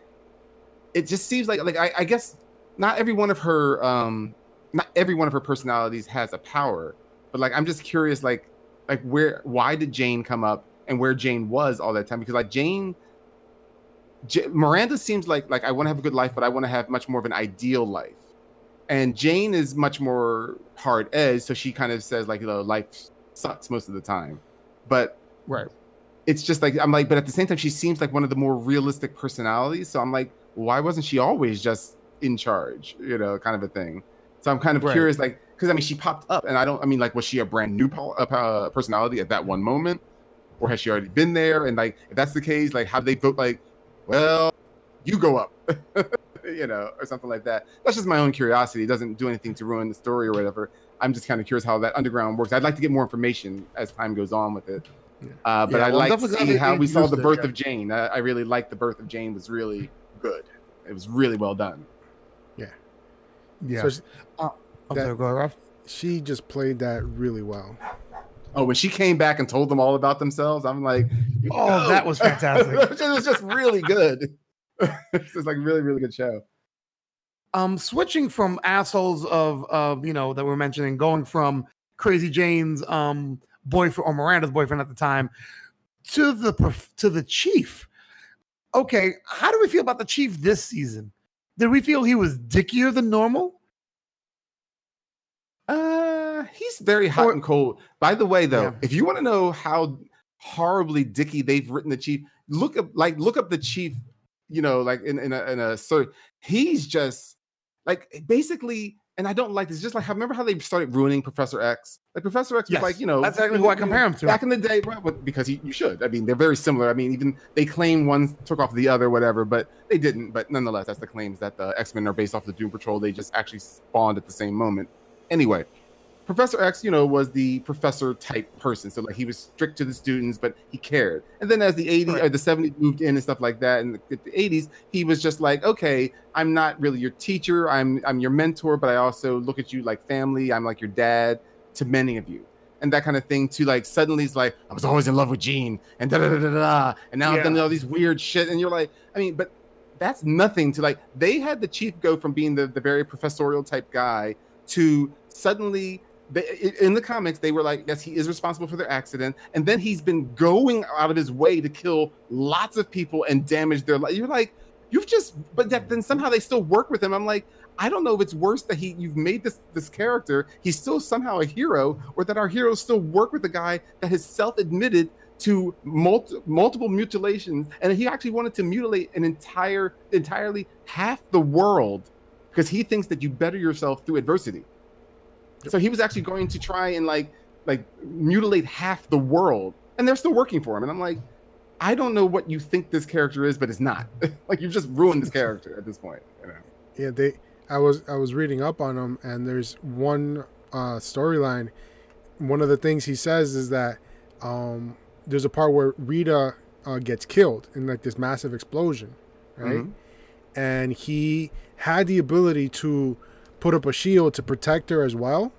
it just seems like, like, I, I guess not every one of her, um, not every one of her personalities has a power, but like, I'm just curious, like, like where, why did Jane come up and where Jane was all that time? Because like Jane, J- Miranda seems like, like I want to have a good life, but I want to have much more of an ideal life. And Jane is much more hard-edged, so she kind of says, like, you know, life sucks most of the time. But right. it's just like, I'm like, but at the same time, she seems like one of the more realistic personalities. So I'm like, why wasn't she always just in charge, you know, kind of a thing? So I'm kind of right. curious, like, because, I mean, she popped up. And I don't, I mean, like, was she a brand new po- uh, personality at that one moment? Or has she already been there? And, like, if that's the case, like, how do they vote, like, well, you go up, you know, or something like that. That's just my own curiosity. It doesn't do anything to ruin the story or whatever. I'm just kind of curious how that underground works. I'd like to get more information as time goes on with it. Uh, but yeah, I well, like to see how we saw the birth it, yeah. of Jane. I, I really liked the birth of Jane. It was really good. It was really well done. Yeah. Yeah. So, uh, I'm that, sorry, go ahead. She just played that really well. Oh, when she came back and told them all about themselves, I'm like, oh, no. That was fantastic. It was just really good. It's just like really, really good show. Um, switching from assholes of, of, you know, that we're mentioning, going from Crazy Jane's um, boyfriend or Miranda's boyfriend at the time to the to the chief. Okay, how do we feel about the chief this season? Did we feel he was dickier than normal? Uh, he's very hot or, and cold. By the way, though, yeah. If you want to know how horribly dicky they've written the chief, look up like look up the chief. You know, like in in a, in a search. He's just like basically. And I don't like this. Just like, remember how they started ruining Professor X? Like, Professor X was yes, like, you know. That's exactly who I compare him to. Back in the day, because he, you should. I mean, they're very similar. I mean, even they claim one took off the other, whatever, but they didn't. But nonetheless, that's the claims that the X-Men are based off the Doom Patrol. They just actually spawned at the same moment. Anyway, Professor X, you know, was the professor type person. So, like, he was strict to the students, but he cared. And then as the eighties right. or the seventies moved in and stuff like that, and the, the eighties, he was just like, okay, I'm not really your teacher. I'm I'm your mentor, but I also look at you like family. I'm like your dad to many of you. And that kind of thing, to like, suddenly he's like, I was always in love with Jean, and da da da da da. And now yeah. I've done all these weird shit. And you're like, I mean, but that's nothing to like, they had the chief go from being the, the very professorial type guy to suddenly. They, in the comics, they were like, yes, he is responsible for their accident. And then he's been going out of his way to kill lots of people and damage their life. You're like, you've just, but that, then somehow they still work with him. I'm like, I don't know if it's worse that he you've made this this character, he's still somehow a hero, or that our heroes still work with a guy that has self-admitted to multi, multiple mutilations. And he actually wanted to mutilate an entire, entirely half the world because he thinks that you better yourself through adversity. So he was actually going to try and like like mutilate half the world, and they're still working for him. And I'm like, I don't know what you think this character is, but it's not. Like, you've just ruined this character at this point. You know? Yeah, they. I was I was reading up on him, and there's one uh, storyline. One of the things he says is that um, there's a part where Rita uh, gets killed in like this massive explosion, right? Mm-hmm. And he had the ability to put up a shield to protect her as well,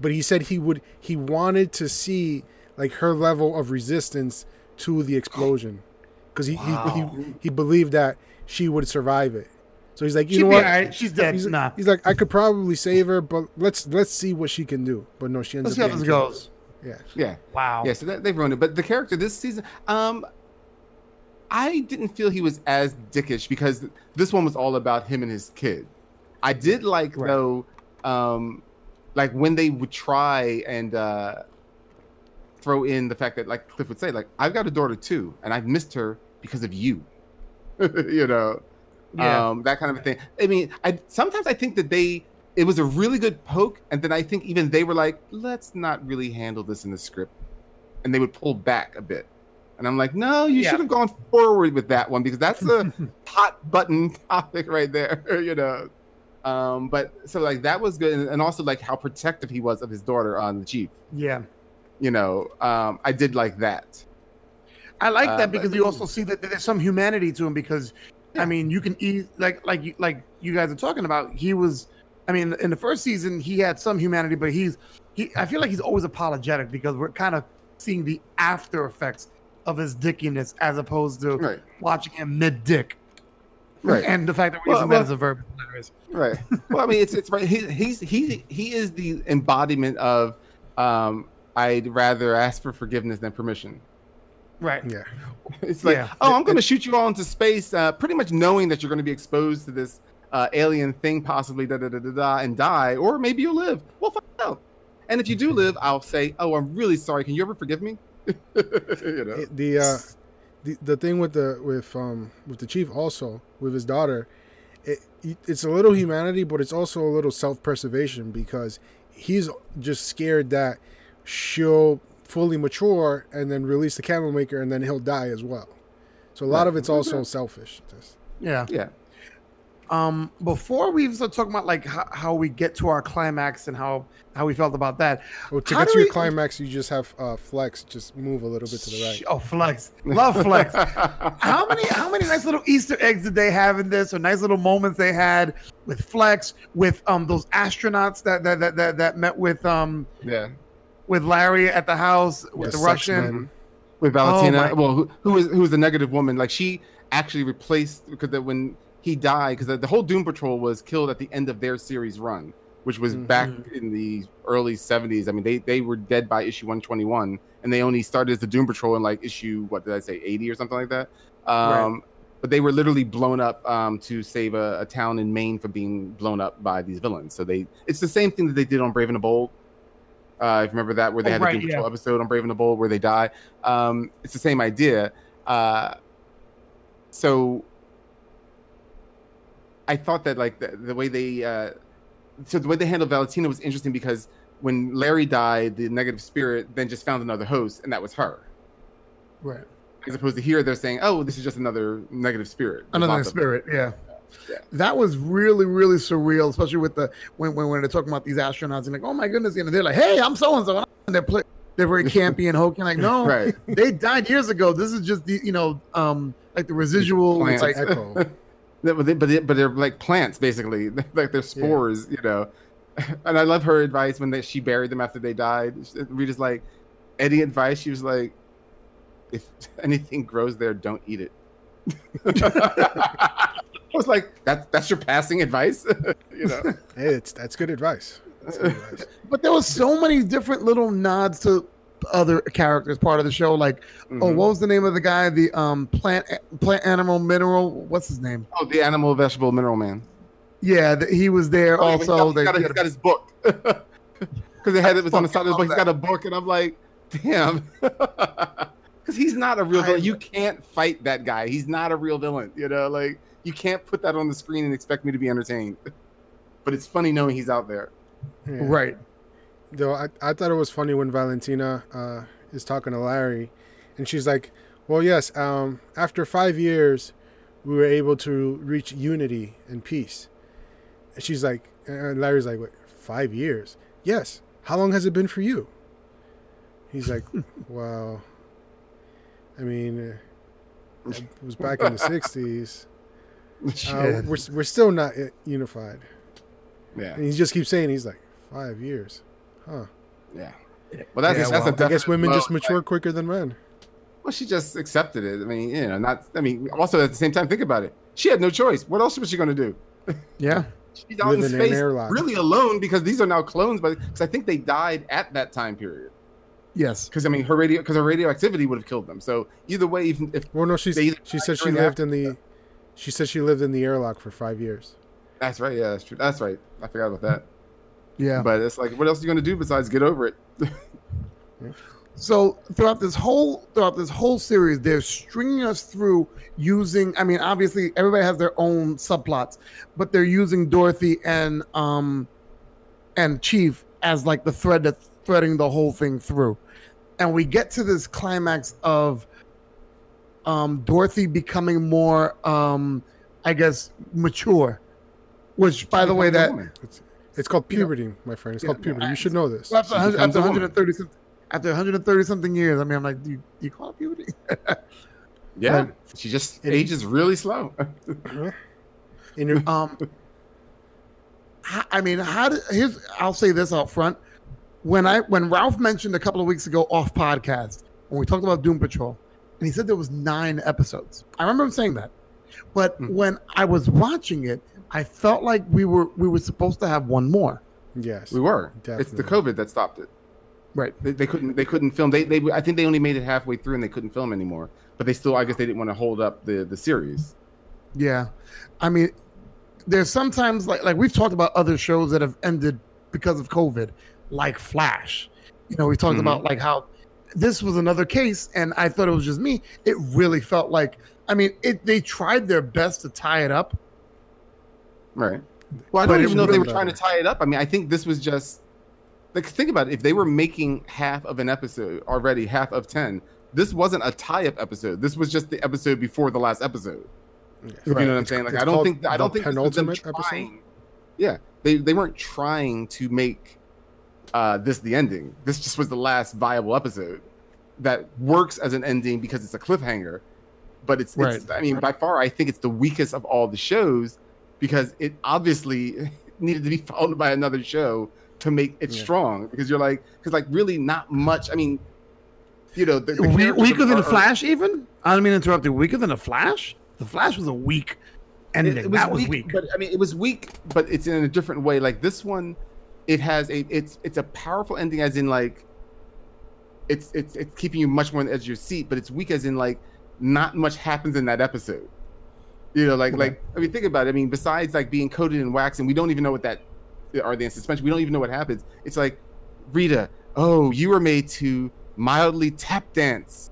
but he said he would he wanted to see like her level of resistance to the explosion, because he, wow. he, he he believed that she would survive it. So he's like, you She'd know what right. she's dead. He's, nah. he's like, I could probably save her, but let's let's see what she can do. But no, she ends let's up see how goes yeah yeah wow yeah so that, they've ruined it. But the character this season, um I didn't feel he was as dickish, because this one was all about him and his kid. I did like right. though, um, like when they would try and uh, throw in the fact that, like Cliff would say, like, I've got a daughter too, and I've missed her because of you, you know, yeah. um, that kind of a thing. I mean, I sometimes I think that they it was a really good poke, and then I think even they were like, let's not really handle this in the script, and they would pull back a bit. And I'm like, no, you yeah. should have gone forward with that one, because that's a hot button topic right there, you know. Um, but so like that was good, and, and also like how protective he was of his daughter on the Jeep. Yeah, you know, um, I did like that. I like that uh, because but, you also see that there's some humanity to him, because yeah. I mean, you can eat like like you, like you guys are talking about. He was, I mean, in the first season he had some humanity, but he's he. I feel like he's always apologetic, because we're kind of seeing the after effects of his dickiness as opposed to right. watching him mid-dick. Right, and the fact that we're using well, that as a verb, right? Well, I mean, it's it's right. He, he's he he is the embodiment of um, I'd rather ask for forgiveness than permission. Right. Yeah. It's like, yeah. oh, I'm going to shoot you all into space, uh, pretty much knowing that you're going to be exposed to this uh, alien thing, possibly da da da da da, and die, or maybe you'll live. We'll find out. And if you do live, I'll say, oh, I'm really sorry. Can you ever forgive me? You know. The. Uh... The, the thing with the with um with the chief, also with his daughter, it, it's a little humanity, but it's also a little self-preservation, because he's just scared that she'll fully mature and then release the camel maker, and then he'll die as well. So a lot right. of it's also selfish. Just, yeah. Yeah. Um, before we start talking about like how, how we get to our climax and how, how we felt about that. Well, to how get to your we... climax, you just have uh, flex. Just move a little bit to the right. Oh, flex! Love flex. how many how many nice little Easter eggs did they have in this? Or nice little moments they had with flex, with um those astronauts that that that that, that met with um yeah with Larry at the house with the, the Russian man. With Valentina. Oh, well, who who was who was the negative woman? Like she actually replaced because that when. He died because the, the whole Doom Patrol was killed at the end of their series run, which was mm-hmm. back in the early seventies. I mean, they, they were dead by issue one twenty-one, and they only started as the Doom Patrol in like issue, what did I say, eighty or something like that? Um, right. But they were literally blown up um, to save a, a town in Maine from being blown up by these villains. So they it's the same thing that they did on Brave and the Bold. Uh, if you remember that, where they oh, had right, a Doom yeah. Patrol episode on Brave and the Bold where they die. Um, it's the same idea. Uh, so... I thought that like the, the way they uh, so the way they handled Valentina was interesting because when Larry died, the negative spirit then just found another host, and that was her. Right. As opposed to here, they're saying, "Oh, this is just another negative spirit." There's another spirit, yeah. yeah. That was really, really surreal, especially with the when when, when they're talking about these astronauts and like, "Oh my goodness," and they're like, "Hey, I'm so and so," and they're play- they're very campy and hokey. Like, no, right. they died years ago. This is just the you know um, like the residual. It's like echo. But, they, but, they, but they're like plants, basically. Like they're spores, yeah. you know. And I love her advice when they, she buried them after they died. Rita's like, any advice? She was like, if anything grows there, don't eat it. I was like, that's that's your passing advice? you know, hey, it's that's good advice. That's good advice. But there was so many different little nods to other characters part of the show, like mm-hmm. oh what was the name of the guy, the um plant plant animal mineral, what's his name? Oh the animal vegetable mineral man, yeah the, he was there. Oh, also he's got, they, he's got, he's got his book because they had it was on the side of his book. He's got a book and I'm like damn, because he's not a real villain. You can't fight that guy, he's not a real villain, you know, like you can't put that on the screen and expect me to be entertained, but it's funny knowing he's out there. yeah. right Though I, I thought it was funny when Valentina uh, is talking to Larry, and she's like, well, yes, um, after five years, we were able to reach unity and peace. And she's like, and Larry's like, wait, five years? Yes. How long has it been for you? He's like, well, I mean, it was back in the sixties. Uh, we're, we're still not unified. Yeah. And he just keeps saying, he's like, five years. Huh. Yeah. Well, that's, yeah, that's well, a I guess women blow. Just mature like, quicker than men. Well, she just accepted it. I mean, you know, not. I mean, also at the same time, think about it. She had no choice. What else was she going to do? Yeah. She's out in space, really alone, because these are now clones. But because I think they died at that time period. Yes. Because I mean, her radio, because her radioactivity would have killed them. So either way, even if well, no, she's, she said she lived in the, she said she lived in the airlock for five years. That's right. Yeah, that's true. That's right. I forgot about that. Yeah, but it's like, what else are you going to do besides get over it? So throughout this whole throughout this whole series, they're stringing us through using. I mean, obviously everybody has their own subplots, but they're using Dorothy and um and Chief as like the thread that's threading the whole thing through, and we get to this climax of um Dorothy becoming more, um I guess, mature, which, by the way, that. It's called puberty, you know, my friend. It's yeah, called puberty. I, you should know this. Well, after, one hundred, after, one hundred thirty, after one hundred thirty something years, I mean, I'm like, do you, do you call it puberty? yeah. Like, she just it, ages really slow. In your, um, I mean, how did, here's, I'll say this out front. When I when Ralph mentioned a couple of weeks ago off podcast, when we talked about Doom Patrol, and he said there was nine episodes. I remember him saying that. But mm. when I was watching it, I felt like we were we were supposed to have one more. Yes, we were. Definitely. It's the COVID that stopped it. Right. They, they couldn't. They couldn't film. They. They. I think they only made it halfway through and they couldn't film anymore. But they still. I guess they didn't want to hold up the, the series. Yeah, I mean, there's sometimes like like we've talked about other shows that have ended because of COVID, like Flash. You know, we talked mm-hmm. about like how this was another case, and I thought it was just me. It really felt like. I mean, it. They tried their best to tie it up. Right. Well, I don't even know if they were trying to tie it up. I mean, I think this was just like think about it. If they were making half of an episode already, half of ten, this wasn't a tie-up episode. This was just the episode before the last episode. Yeah. If right. You know what I'm saying? Like, it's I don't think I don't think penultimate them trying, episode. Yeah, they they weren't trying to make uh, this the ending. This just was the last viable episode that works as an ending because it's a cliffhanger. But it's, right. it's I mean, by far, I think it's the weakest of all the shows because it obviously needed to be followed by another show to make it yeah. strong. Because you're like, because like really not much. I mean, you know, the, the we, weaker than the Flash. Even I don't mean to interrupt you. Weaker than the Flash. The Flash was a weak ending. It, it was that weak, was weak. But I mean, it was weak, but it's in a different way. Like this one, it has a it's it's a powerful ending, as in like it's it's it's keeping you much more on the edge of your seat. But it's weak, as in like. Not much happens in that episode. You know, like, okay. like, I mean, think about it. I mean, besides like being coated in wax and we don't even know what that, or the suspension, we don't even know what happens. It's like, Rita, oh, you were made to mildly tap dance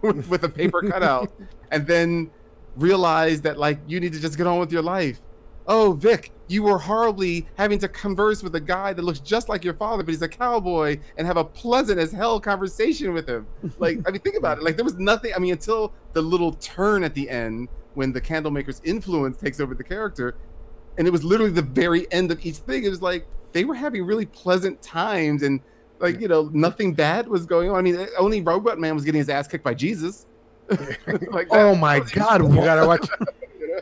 with, with a paper cutout and then realize that like, you need to just get on with your life. Oh, Vic, you were horribly having to converse with a guy that looks just like your father, but he's a cowboy, and have a pleasant as hell conversation with him. Like, I mean, think about it. Like, there was nothing. I mean, until the little turn at the end when the Candlemaker's influence takes over the character, and it was literally the very end of each thing. It was like they were having really pleasant times, and like you know, nothing bad was going on. I mean, only Robot Man was getting his ass kicked by Jesus. Like, oh my God, you gotta watch.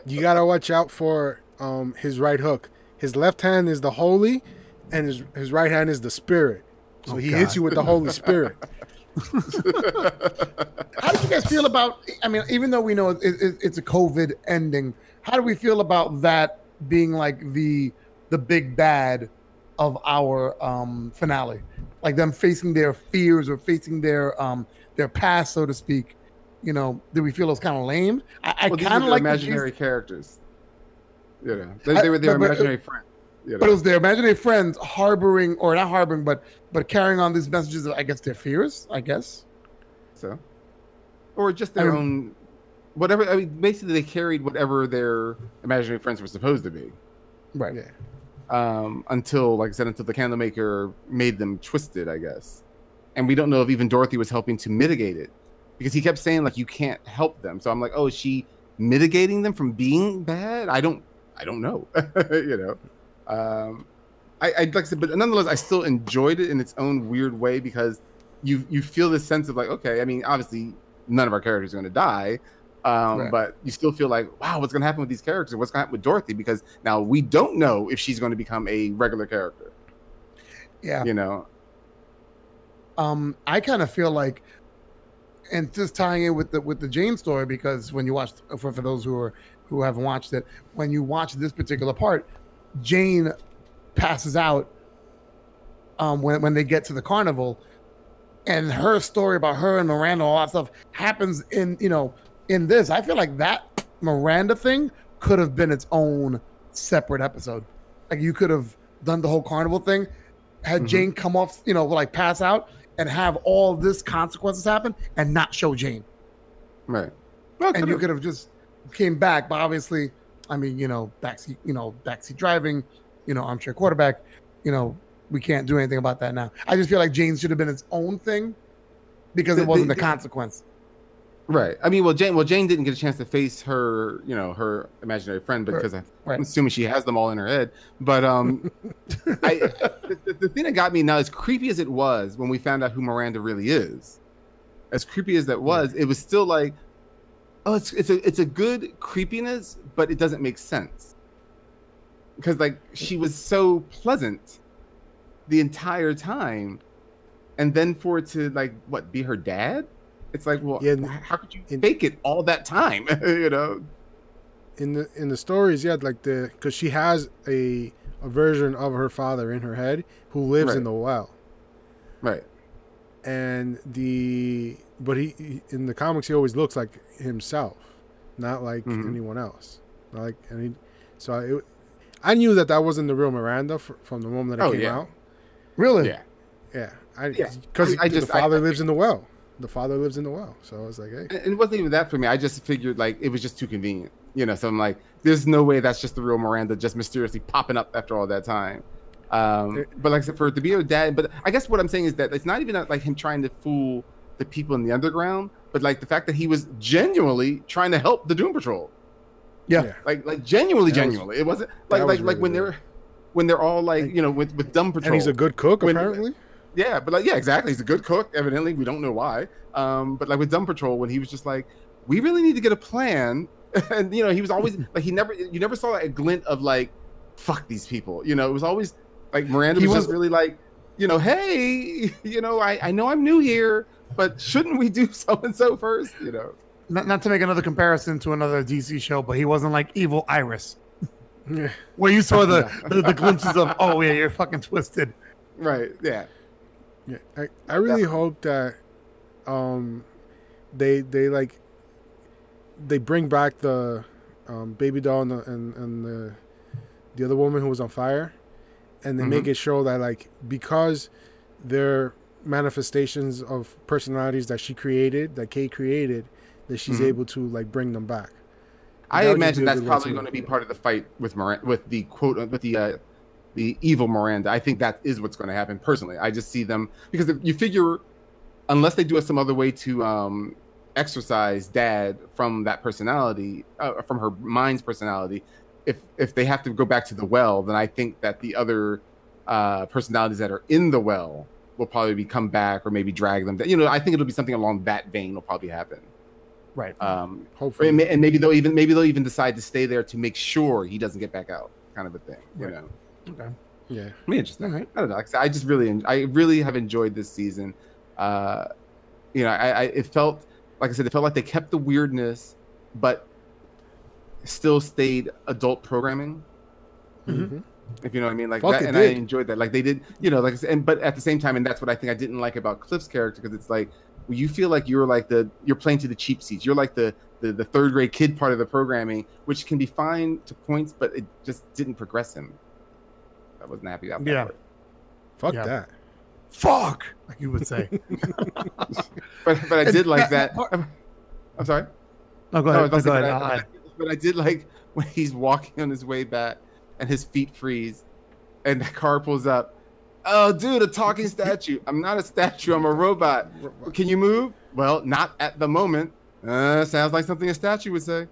You gotta watch out for. Um, his right hook. His left hand is the holy, and his his right hand is the spirit. So oh, he God. hits you with the Holy Spirit. How do you guys feel about? I mean, even though we know it, it, it's a COVID ending, how do we feel about that being like the the big bad of our um, finale? Like them facing their fears or facing their um, their past, so to speak. You know, do we feel it's kind of lame? I, I well, kind of like imaginary these, characters. You know, they, they were their but, imaginary but, friends. You know? But it was their imaginary friends harboring, or not harboring, but but carrying on these messages of, I guess, their fears, I guess. So, or just their I mean, own, whatever. I mean, basically, they carried whatever their imaginary friends were supposed to be. Right. Yeah. Um, until, like I said, until the Candlemaker made them twisted, I guess. And we don't know if even Dorothy was helping to mitigate it. Because he kept saying, like, you can't help them. So I'm like, oh, is she mitigating them from being bad? I don't I don't know, you know. Um, I, I like I said, but nonetheless, I still enjoyed it in its own weird way because you you feel this sense of like, okay, I mean, obviously none of our characters are going to die, um, right. but you still feel like, wow, what's going to happen with these characters? What's going to happen with Dorothy? Because now we don't know if she's going to become a regular character. Yeah, you know. Um, I kind of feel like, and just tying it with the with the Jane story because when you watch for for those who are. who haven't watched it, when you watch this particular part, Jane passes out um, when, when they get to the carnival, and her story about her and Miranda and all that stuff happens in, you know, in this. I feel like that Miranda thing could have been its own separate episode. Like you could have done the whole carnival thing, had mm-hmm. Jane come off, you know, like pass out and have all this consequences happen and not show Jane. Right. Well, and you could have just came back, but obviously, I mean, you know, backseat, you know, backseat driving, you know, armchair quarterback, you know, we can't do anything about that now. I just feel like Jane should have been its own thing because it wasn't the, the, the consequence. Right. I mean, well, Jane, well, Jane didn't get a chance to face her, you know, her imaginary friend because right. I'm assuming she has them all in her head. But um, I, the, the thing that got me now, as creepy as it was when we found out who Miranda really is, as creepy as that was, it was still like. Oh, it's it's a it's a good creepiness, but it doesn't make sense because like she was so pleasant the entire time, and then for it to like what be her dad? It's like, well, yeah, how could you in, fake it all that time? You know, in the in the stories, yeah, like the because she has a a version of her father in her head who lives right. in the well, right? And the but he, he in the comics he always looks like. Himself, not like mm-hmm. anyone else. Not like any, so I, it, I knew that that wasn't the real Miranda for, from the moment that it oh, came yeah. out. Really? Yeah, yeah. I because yeah. the father I, lives I, in the well. The father lives in the well. So I was like, hey. It wasn't even that for me. I just figured like it was just too convenient, you know. So I'm like, there's no way that's just the real Miranda just mysteriously popping up after all that time. Um, it, but like I said, for it to be her dad. But I guess what I'm saying is that it's not even like him trying to fool. the people in the underground, but like the fact that he was genuinely trying to help the Doom Patrol. Yeah, yeah. like like genuinely, that genuinely. Was, it wasn't like like was really like when weird. they're when they're all like, you know, with with Doom Patrol. And he's a good cook when, apparently. Yeah, but like yeah, exactly. He's a good cook. Evidently, we don't know why. Um, but like with Doom Patrol, when he was just like, we really need to get a plan, and you know, he was always like, he never you never saw like a glint of like, fuck these people. You know, it was always like Miranda was, was just really like, you know, hey, you know, I, I know I'm new here, but shouldn't we do so and so first? You know, not not to make another comparison to another D C show, but he wasn't like evil Iris, where you saw the, the the glimpses of, oh yeah, you're fucking twisted, right? Yeah, yeah. I, I really yeah. hope that um they they like they bring back the um, Baby Doll and the, and, and the the other woman who was on fire. And they mm-hmm. make it show that, like, because they're manifestations of personalities that she created, that Kate created, that she's mm-hmm. able to, like, bring them back. I imagine that's probably going to be part of the fight with Miranda, with the quote, with the uh, the evil Miranda. I think that is what's going to happen. Personally, I just see them, because if you figure, unless they do it some other way to um, exorcise Dad from that personality, uh, from her mind's personality. If if they have to go back to the well, then I think that the other uh, personalities that are in the well will probably come back, or maybe drag them down. You know, I think it'll be something along that vein will probably happen. Right. Um, Hopefully, and, and maybe they'll even maybe they'll even decide to stay there to make sure he doesn't get back out, kind of a thing. You right. know. Okay. Yeah. I mean, interesting. Right. I don't know. I just really, I really have enjoyed this season. Uh, you know, I, I it felt like I said, it felt like they kept the weirdness, but still stayed adult programming, mm-hmm. if you know what I mean, like Fuck that. And did. I enjoyed that. Like they did, you know, like and but at the same time, and that's what I think I didn't like about Cliff's character, because it's like you feel like you're like the you're playing to the cheap seats. You're like the, the the third grade kid part of the programming, which can be fine to points, but it just didn't progress him. I wasn't happy about that. Yeah. Part. Fuck yeah. that. Fuck, like you would say. but but I did like that. I'm, I'm sorry. No, go ahead. No, I was no, go ahead. I, I, But I did like when he's walking on his way back and his feet freeze and the car pulls up. Oh, dude, a talking statue. I'm not a statue. I'm a robot. Can you move? Well, not at the moment. Uh, sounds like something a statue would say.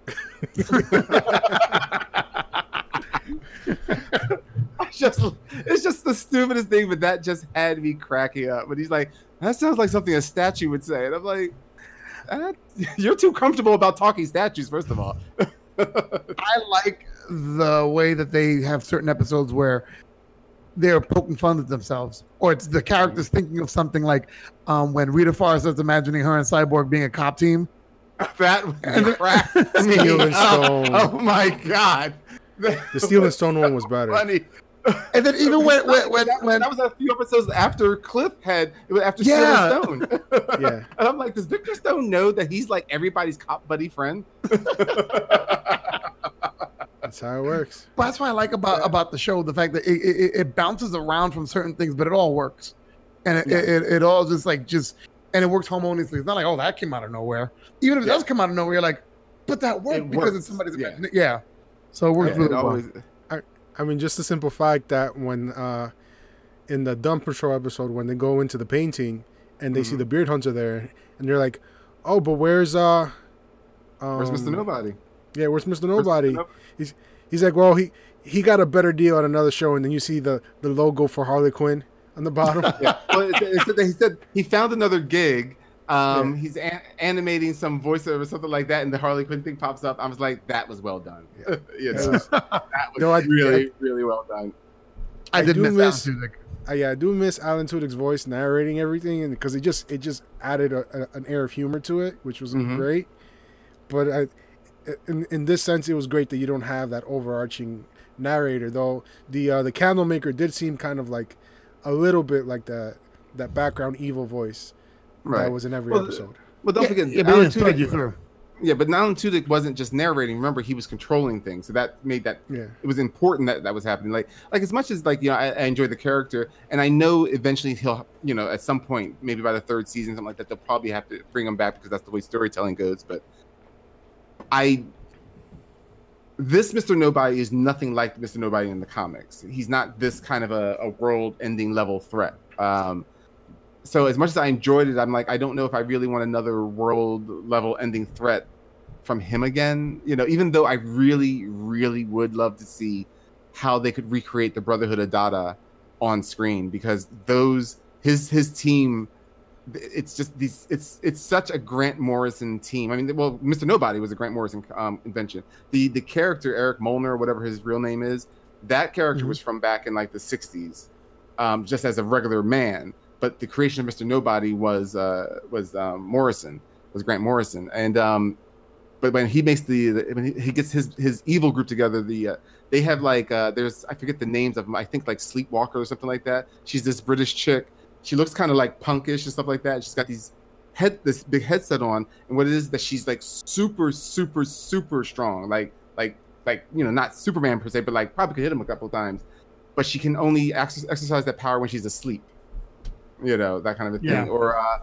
I just, it's just the stupidest thing, but that just had me cracking up. But he's like, that sounds like something a statue would say. And I'm like, Uh, you're too comfortable about talking statues, first of all. I like the way that they have certain episodes where they're poking fun at themselves, or it's the characters thinking of something, like um, when Rita Farr starts imagining her and Cyborg being a cop team. That and cracked me Stone. Oh my god! The Steel and Stone so one was better. Funny. And then even when when, when, that, when that was a few episodes after Cliff had after yeah. Stone, yeah. And I'm like, does Victor Stone know that he's like everybody's cop buddy friend? That's how it works. But that's what I like about, yeah. about the show, the fact that it, it, it bounces around from certain things, but it all works, and it, yeah. it, it, it all just like just and it works harmoniously. It's not like, oh, that came out of nowhere. Even if it yeah. does come out of nowhere, you're like, but that worked it because works. It's somebody's yeah. yeah. So it works yeah, really it always, well. I mean, just the simple fact that when uh, in the Doom Patrol episode, when they go into the painting and they mm-hmm. see the Beard Hunter there, and they're like, "Oh, but where's uh, um, where's Mister Nobody? Yeah, where's Mister Nobody? Where's he's he's like, well, he he got a better deal on another show, and then you see the, the logo for Harley Quinn on the bottom. yeah, well, it, it said that he said he found another gig. Um, yeah. He's an- animating some voiceover or something like that, and the Harley Quinn thing pops up. I was like, that was well done. Yeah. you know, that was no, I, really, I, really well done. I, I did do miss, miss Alan Tudyk. I, yeah, I do miss Alan Tudyk's voice narrating everything, and because it just it just added a, a, an air of humor to it, which was mm-hmm. great. But I, in in this sense, it was great that you don't have that overarching narrator. Though the uh, the Candlemaker did seem kind of like a little bit like that that background evil voice. Right. That was in every well, episode. Well, don't yeah, forget, yeah, Alan Tudyk, you through. Yeah, but Alan Tudyk wasn't just narrating. Remember, he was controlling things, so that made that. Yeah. It was important that that was happening. Like, like as much as like you know, I, I enjoy the character, and I know eventually he'll, you know, at some point, maybe by the third season, something like that, they'll probably have to bring him back because that's the way storytelling goes. But I, this Mister Nobody is nothing like Mister Nobody in the comics. He's not this kind of a, a world-ending level threat. Um, so as much as I enjoyed it, I'm like, I don't know if I really want another world level ending threat from him again. You know, even though I really, really would love to see how they could recreate the Brotherhood of Dada on screen, because those his his team, it's just these it's it's such a Grant Morrison team. I mean, well, Mister Nobody was a Grant Morrison um, invention. The the character Eric Molnar, whatever his real name is, that character mm-hmm. was from back in like the sixties, um, just as a regular man. But the creation of Mister Nobody was uh, was um, Morrison, was Grant Morrison, and um, but when he makes the, the when he, he gets his his evil group together, the uh, they have like uh, there's I forget the names of them. I think like Sleepwalker or something like that. She's this British chick. She looks kind of like punkish and stuff like that. She's got these head this big headset on, and what it is that she's like super super super strong, like like like you know not Superman per se, but like probably could hit him a couple of times, but she can only ex- exercise that power when she's asleep. You know, that kind of a thing. Yeah. Or uh,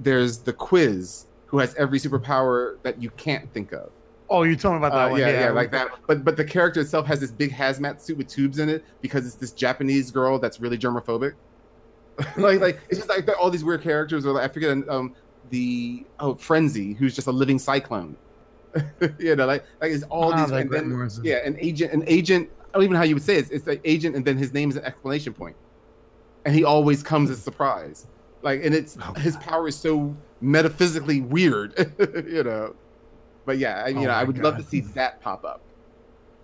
there's the Quiz, who has every superpower that you can't think of. Oh, you're talking about that uh, one. Yeah, yeah, yeah like that. But but the character itself has this big hazmat suit with tubes in it because it's this Japanese girl that's really germophobic. like like it's just like all these weird characters. Or like, I forget um the oh Frenzy, who's just a living cyclone. you know, like like it's all ah, these like and then, yeah, an agent, an agent. I don't even know how you would say it. It's, it's like agent, and then his name is an exclamation point. And he always comes as a surprise, like, and it's oh, his power is so metaphysically weird, you know. But yeah, I, you oh know, I would God. love to see that pop up.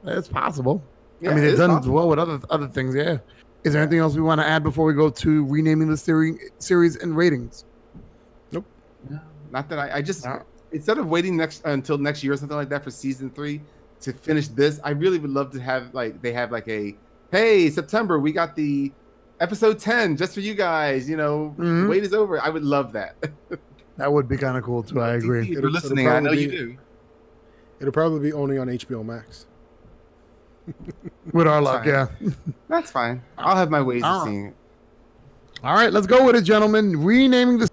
It's possible. Yeah, I mean, it's it done well with other other things. Yeah. Is there anything else we want to add before we go to renaming the series, series and ratings? Nope. No, not that I, I just no. instead of waiting next uh, until next year or something like that for season three to finish this, I really would love to have like they have like a hey September we got the. Episode ten, just for you guys, you know, mm-hmm. wait is over. I would love that. That would be kind of cool, too. I agree. If you're listening, I know be, you do. It'll probably be only on H B O Max. With our luck, yeah. That's fine. I'll have my ways of seeing it. All right, let's go with it, gentlemen. Renaming the... Do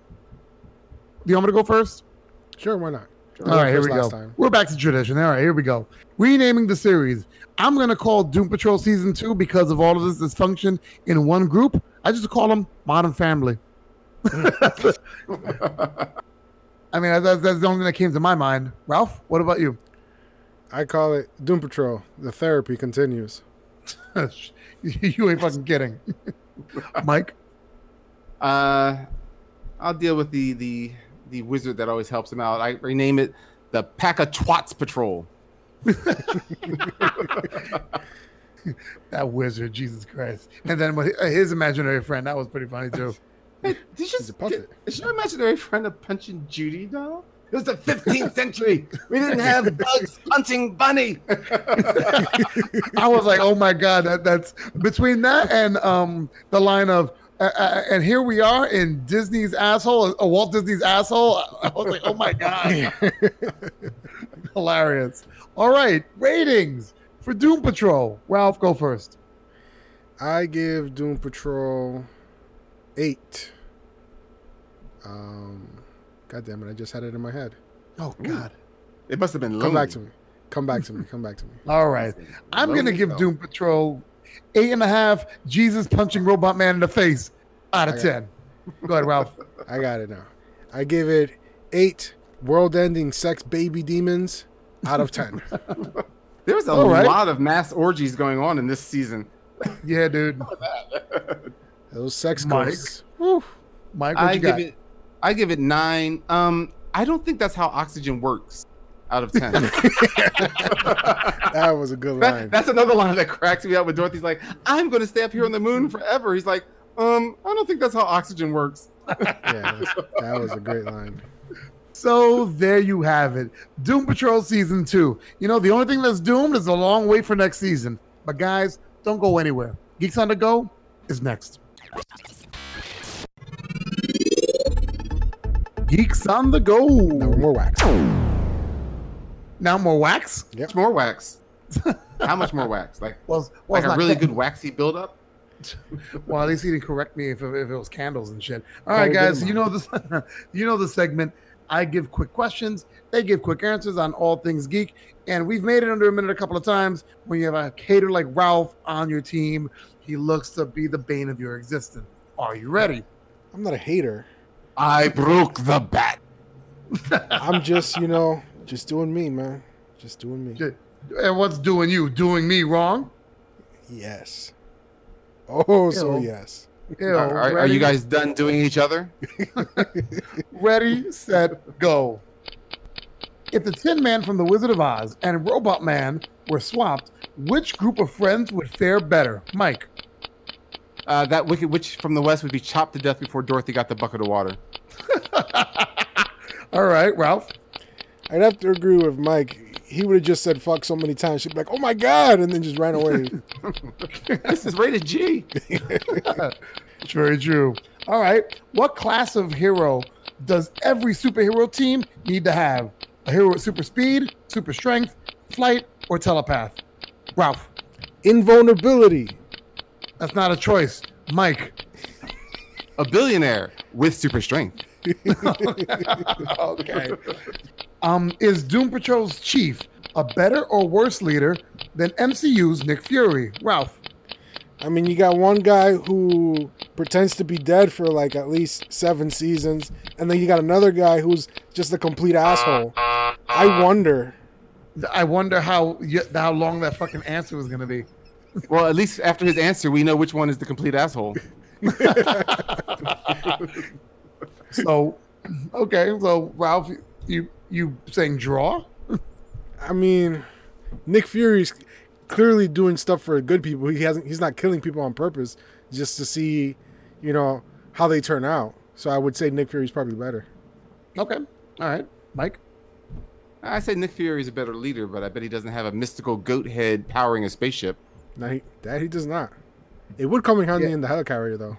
you want me to go first? Sure, why not? Sure. All right, here we go. Time. We're back to tradition. All right, here we go. Renaming the series. I'm going to call Doom Patrol Season two, because of all of this dysfunction in one group, I just call them Modern Family. I mean, that's, that's the only thing that came to my mind. Ralph, what about you? I call it Doom Patrol. The therapy continues. You ain't fucking kidding. Mike? Uh, I'll deal with the, the, the wizard that always helps him out. I rename it the Pack of Twats Patrol. That wizard, Jesus Christ! And then his imaginary friend—that was pretty funny too. Hey, did you, did, is your imaginary friend a Punching Judy doll? It was the fifteenth century. We didn't have Bugs Punching Bunny. I was like, oh my God, that, that's between that and um, the line of. Uh, uh, and here we are in Disney's asshole, uh, Walt Disney's asshole. I was like, oh my God. Hilarious. All right, ratings for Doom Patrol. Ralph, go first. I give Doom Patrol eight. Um, God damn it, I just had it in my head. Oh, God. Ooh. It must have been lonely. Come back to me. Come back to me. Come back to me. All right. I'm going to give Doom Patrol Eight and a half, Jesus punching Robot Man in the face out of ten. It. Go ahead, Ralph. I got it now. I give it eight world-ending sex baby demons out of ten. There's a All right. lot of mass orgies going on in this season. Yeah, dude. Those sex ghosts. Mike, Mike what I you give got? It, I give it nine. Um, I don't think that's how oxygen works. Out of ten. That was a good line. That, that's another line that cracks me up when Dorothy's like, I'm going to stay up here on the moon forever. He's like, um, I don't think that's how oxygen works. Yeah, that was a great line. So there you have it. Doom Patrol Season two. You know, the only thing that's doomed is a long wait for next season. But guys, don't go anywhere. Geeks on the Go is next. Geeks on the Go. No more wax. Now more wax? Yep. It's more wax. How much more wax? Like, well, well, like a really good waxy buildup? Well, at least he didn't correct me if it, if it was candles and shit. All right, guys, you know this. You know the segment. I give quick questions. They give quick answers on all things geek. And we've made it under a minute a couple of times. When you have a hater like Ralph on your team, he looks to be the bane of your existence. Are you ready? I'm not a hater. I broke the bat. I'm just, you know, just doing me, man. Just doing me. And what's doing you? Doing me wrong? Yes. Oh, Ew. so yes. Ew, are, are, are you guys done doing each other? Ready, set, go. If the Tin Man from The Wizard of Oz and Robot Man were swapped, which group of friends would fare better? Mike. Uh, that Wicked Witch from the West would be chopped to death before Dorothy got the bucket of water. All right, Ralph. I'd have to agree with Mike. He would have just said fuck so many times. She'd be like, oh, my God, and then just ran away. This is rated G. It's very true. All right. What class of hero does every superhero team need to have? A hero with super speed, super strength, flight, or telepath? Ralph. Invulnerability. That's not a choice. Mike. A billionaire with super strength. Okay. Um, is Doom Patrol's chief a better or worse leader than M C U's Nick Fury? Ralph. I mean, you got one guy who pretends to be dead for like at least seven seasons, and then you got another guy who's just a complete asshole. I wonder. I wonder how how long that fucking answer was going to be. Well, at least after his answer, we know which one is the complete asshole. So, okay, so Ralph, you you saying draw? I mean, Nick Fury's clearly doing stuff for good people. He hasn't. He's not killing people on purpose just to see, you know, how they turn out. So I would say Nick Fury's probably better. Okay, all right, Mike. I say Nick Fury's a better leader, but I bet he doesn't have a mystical goat head powering a spaceship. No, he, that he does not. It would come in handy yeah. in the helicarrier, though.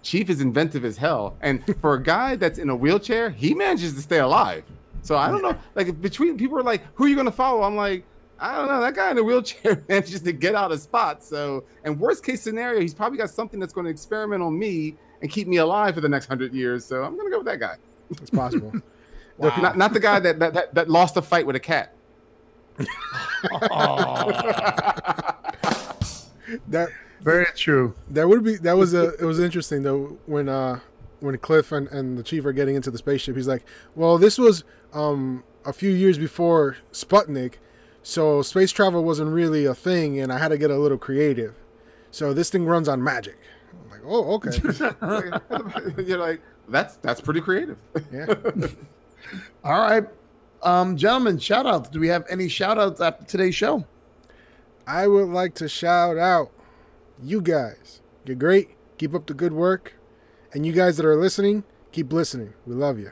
Chief is inventive as hell, and for a guy that's in a wheelchair, he manages to stay alive. So I don't know. Like between people are like, "Who are you going to follow?" I'm like, I don't know. That guy in a wheelchair manages to get out of spots. So, and worst case scenario, he's probably got something that's going to experiment on me and keep me alive for the next hundred years. So I'm going to go with that guy. It's possible. Wow. Not, not the guy that, that that that lost a fight with a cat. That. Very true. That would be that was a it was interesting though when uh when Cliff and, and the Chief are getting into the spaceship, he's like, well, this was um a few years before Sputnik, so space travel wasn't really a thing, and I had to get a little creative. So this thing runs on magic. I'm like, oh, okay. You're like, that's that's pretty creative. Yeah. All right. Um, gentlemen, shout outs. Do we have any shout outs after today's show? I would like to shout out you guys. You're great. Keep up the good work. And you guys that are listening, keep listening. We love you.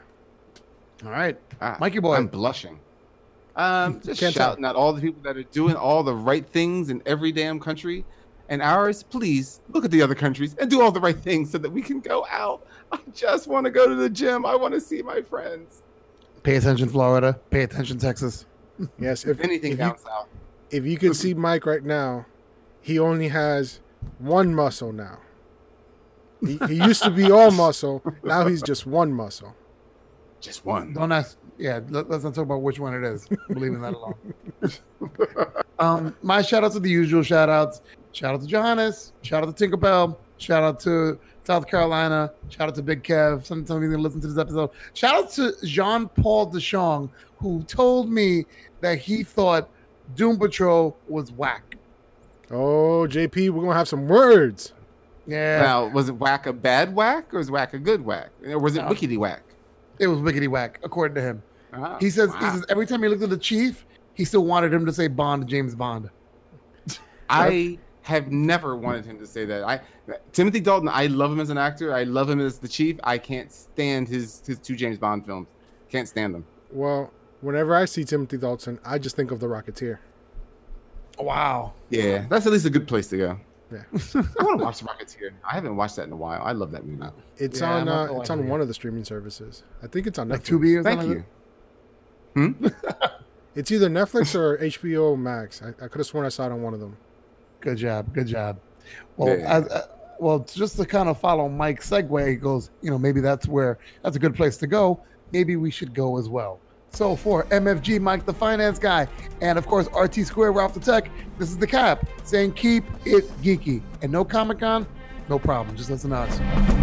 All right. Uh, Mikey boy. I'm blushing. Um, just Can't shouting out all the people that are doing all the right things in every damn country. And ours, please look at the other countries and do all the right things so that we can go out. I just want to go to the gym. I want to see my friends. Pay attention, Florida. Pay attention, Texas. Yes. If, if anything if counts you, out. If you could see Mike right now, he only has one muscle now. He, he used to be all muscle. Now he's just one muscle. Just one. Don't ask. Yeah, let, let's not talk about which one it is. I'm leaving that alone. um, my shout outs are the usual shout outs. Shout out to Johannes. Shout out to Tinkerbell. Shout out to South Carolina. Shout out to Big Kev. Sometimes you're going to listen to this episode. Shout out to Jean Paul DeShong, who told me that he thought Doom Patrol was whack. Oh, J P, we're going to have some words. Yeah. Now, was it whack a bad whack or was whack a good whack? Or was it no. wickety whack? It was wickety whack, according to him. Uh-huh. He says wow. he says every time he looked at the Chief, he still wanted him to say Bond, James Bond. I have never wanted him to say that. I Timothy Dalton, I love him as an actor. I love him as the Chief. I can't stand his, his two James Bond films. Can't stand them. Well, whenever I see Timothy Dalton, I just think of The Rocketeer. Wow. Yeah, that's at least a good place to go. Yeah. I want to watch The Rocketeer. I haven't watched that in a while. I love that movie. It's yeah, on. Uh, it's on one of the streaming services. I think it's on like Tubi. Thank you. Hmm? It's either Netflix or H B O Max. I, I could have sworn I saw it on one of them. Good job. Good job. Well, yeah. I, I, well, just to kind of follow Mike's segue, he goes, you know, maybe that's where that's a good place to go. Maybe we should go as well. So for M F G, Mike the Finance Guy, and of course R T Square, Ralph the Tech, this is the Cap saying keep it geeky. And no Comic-Con, no problem. Just listen to us.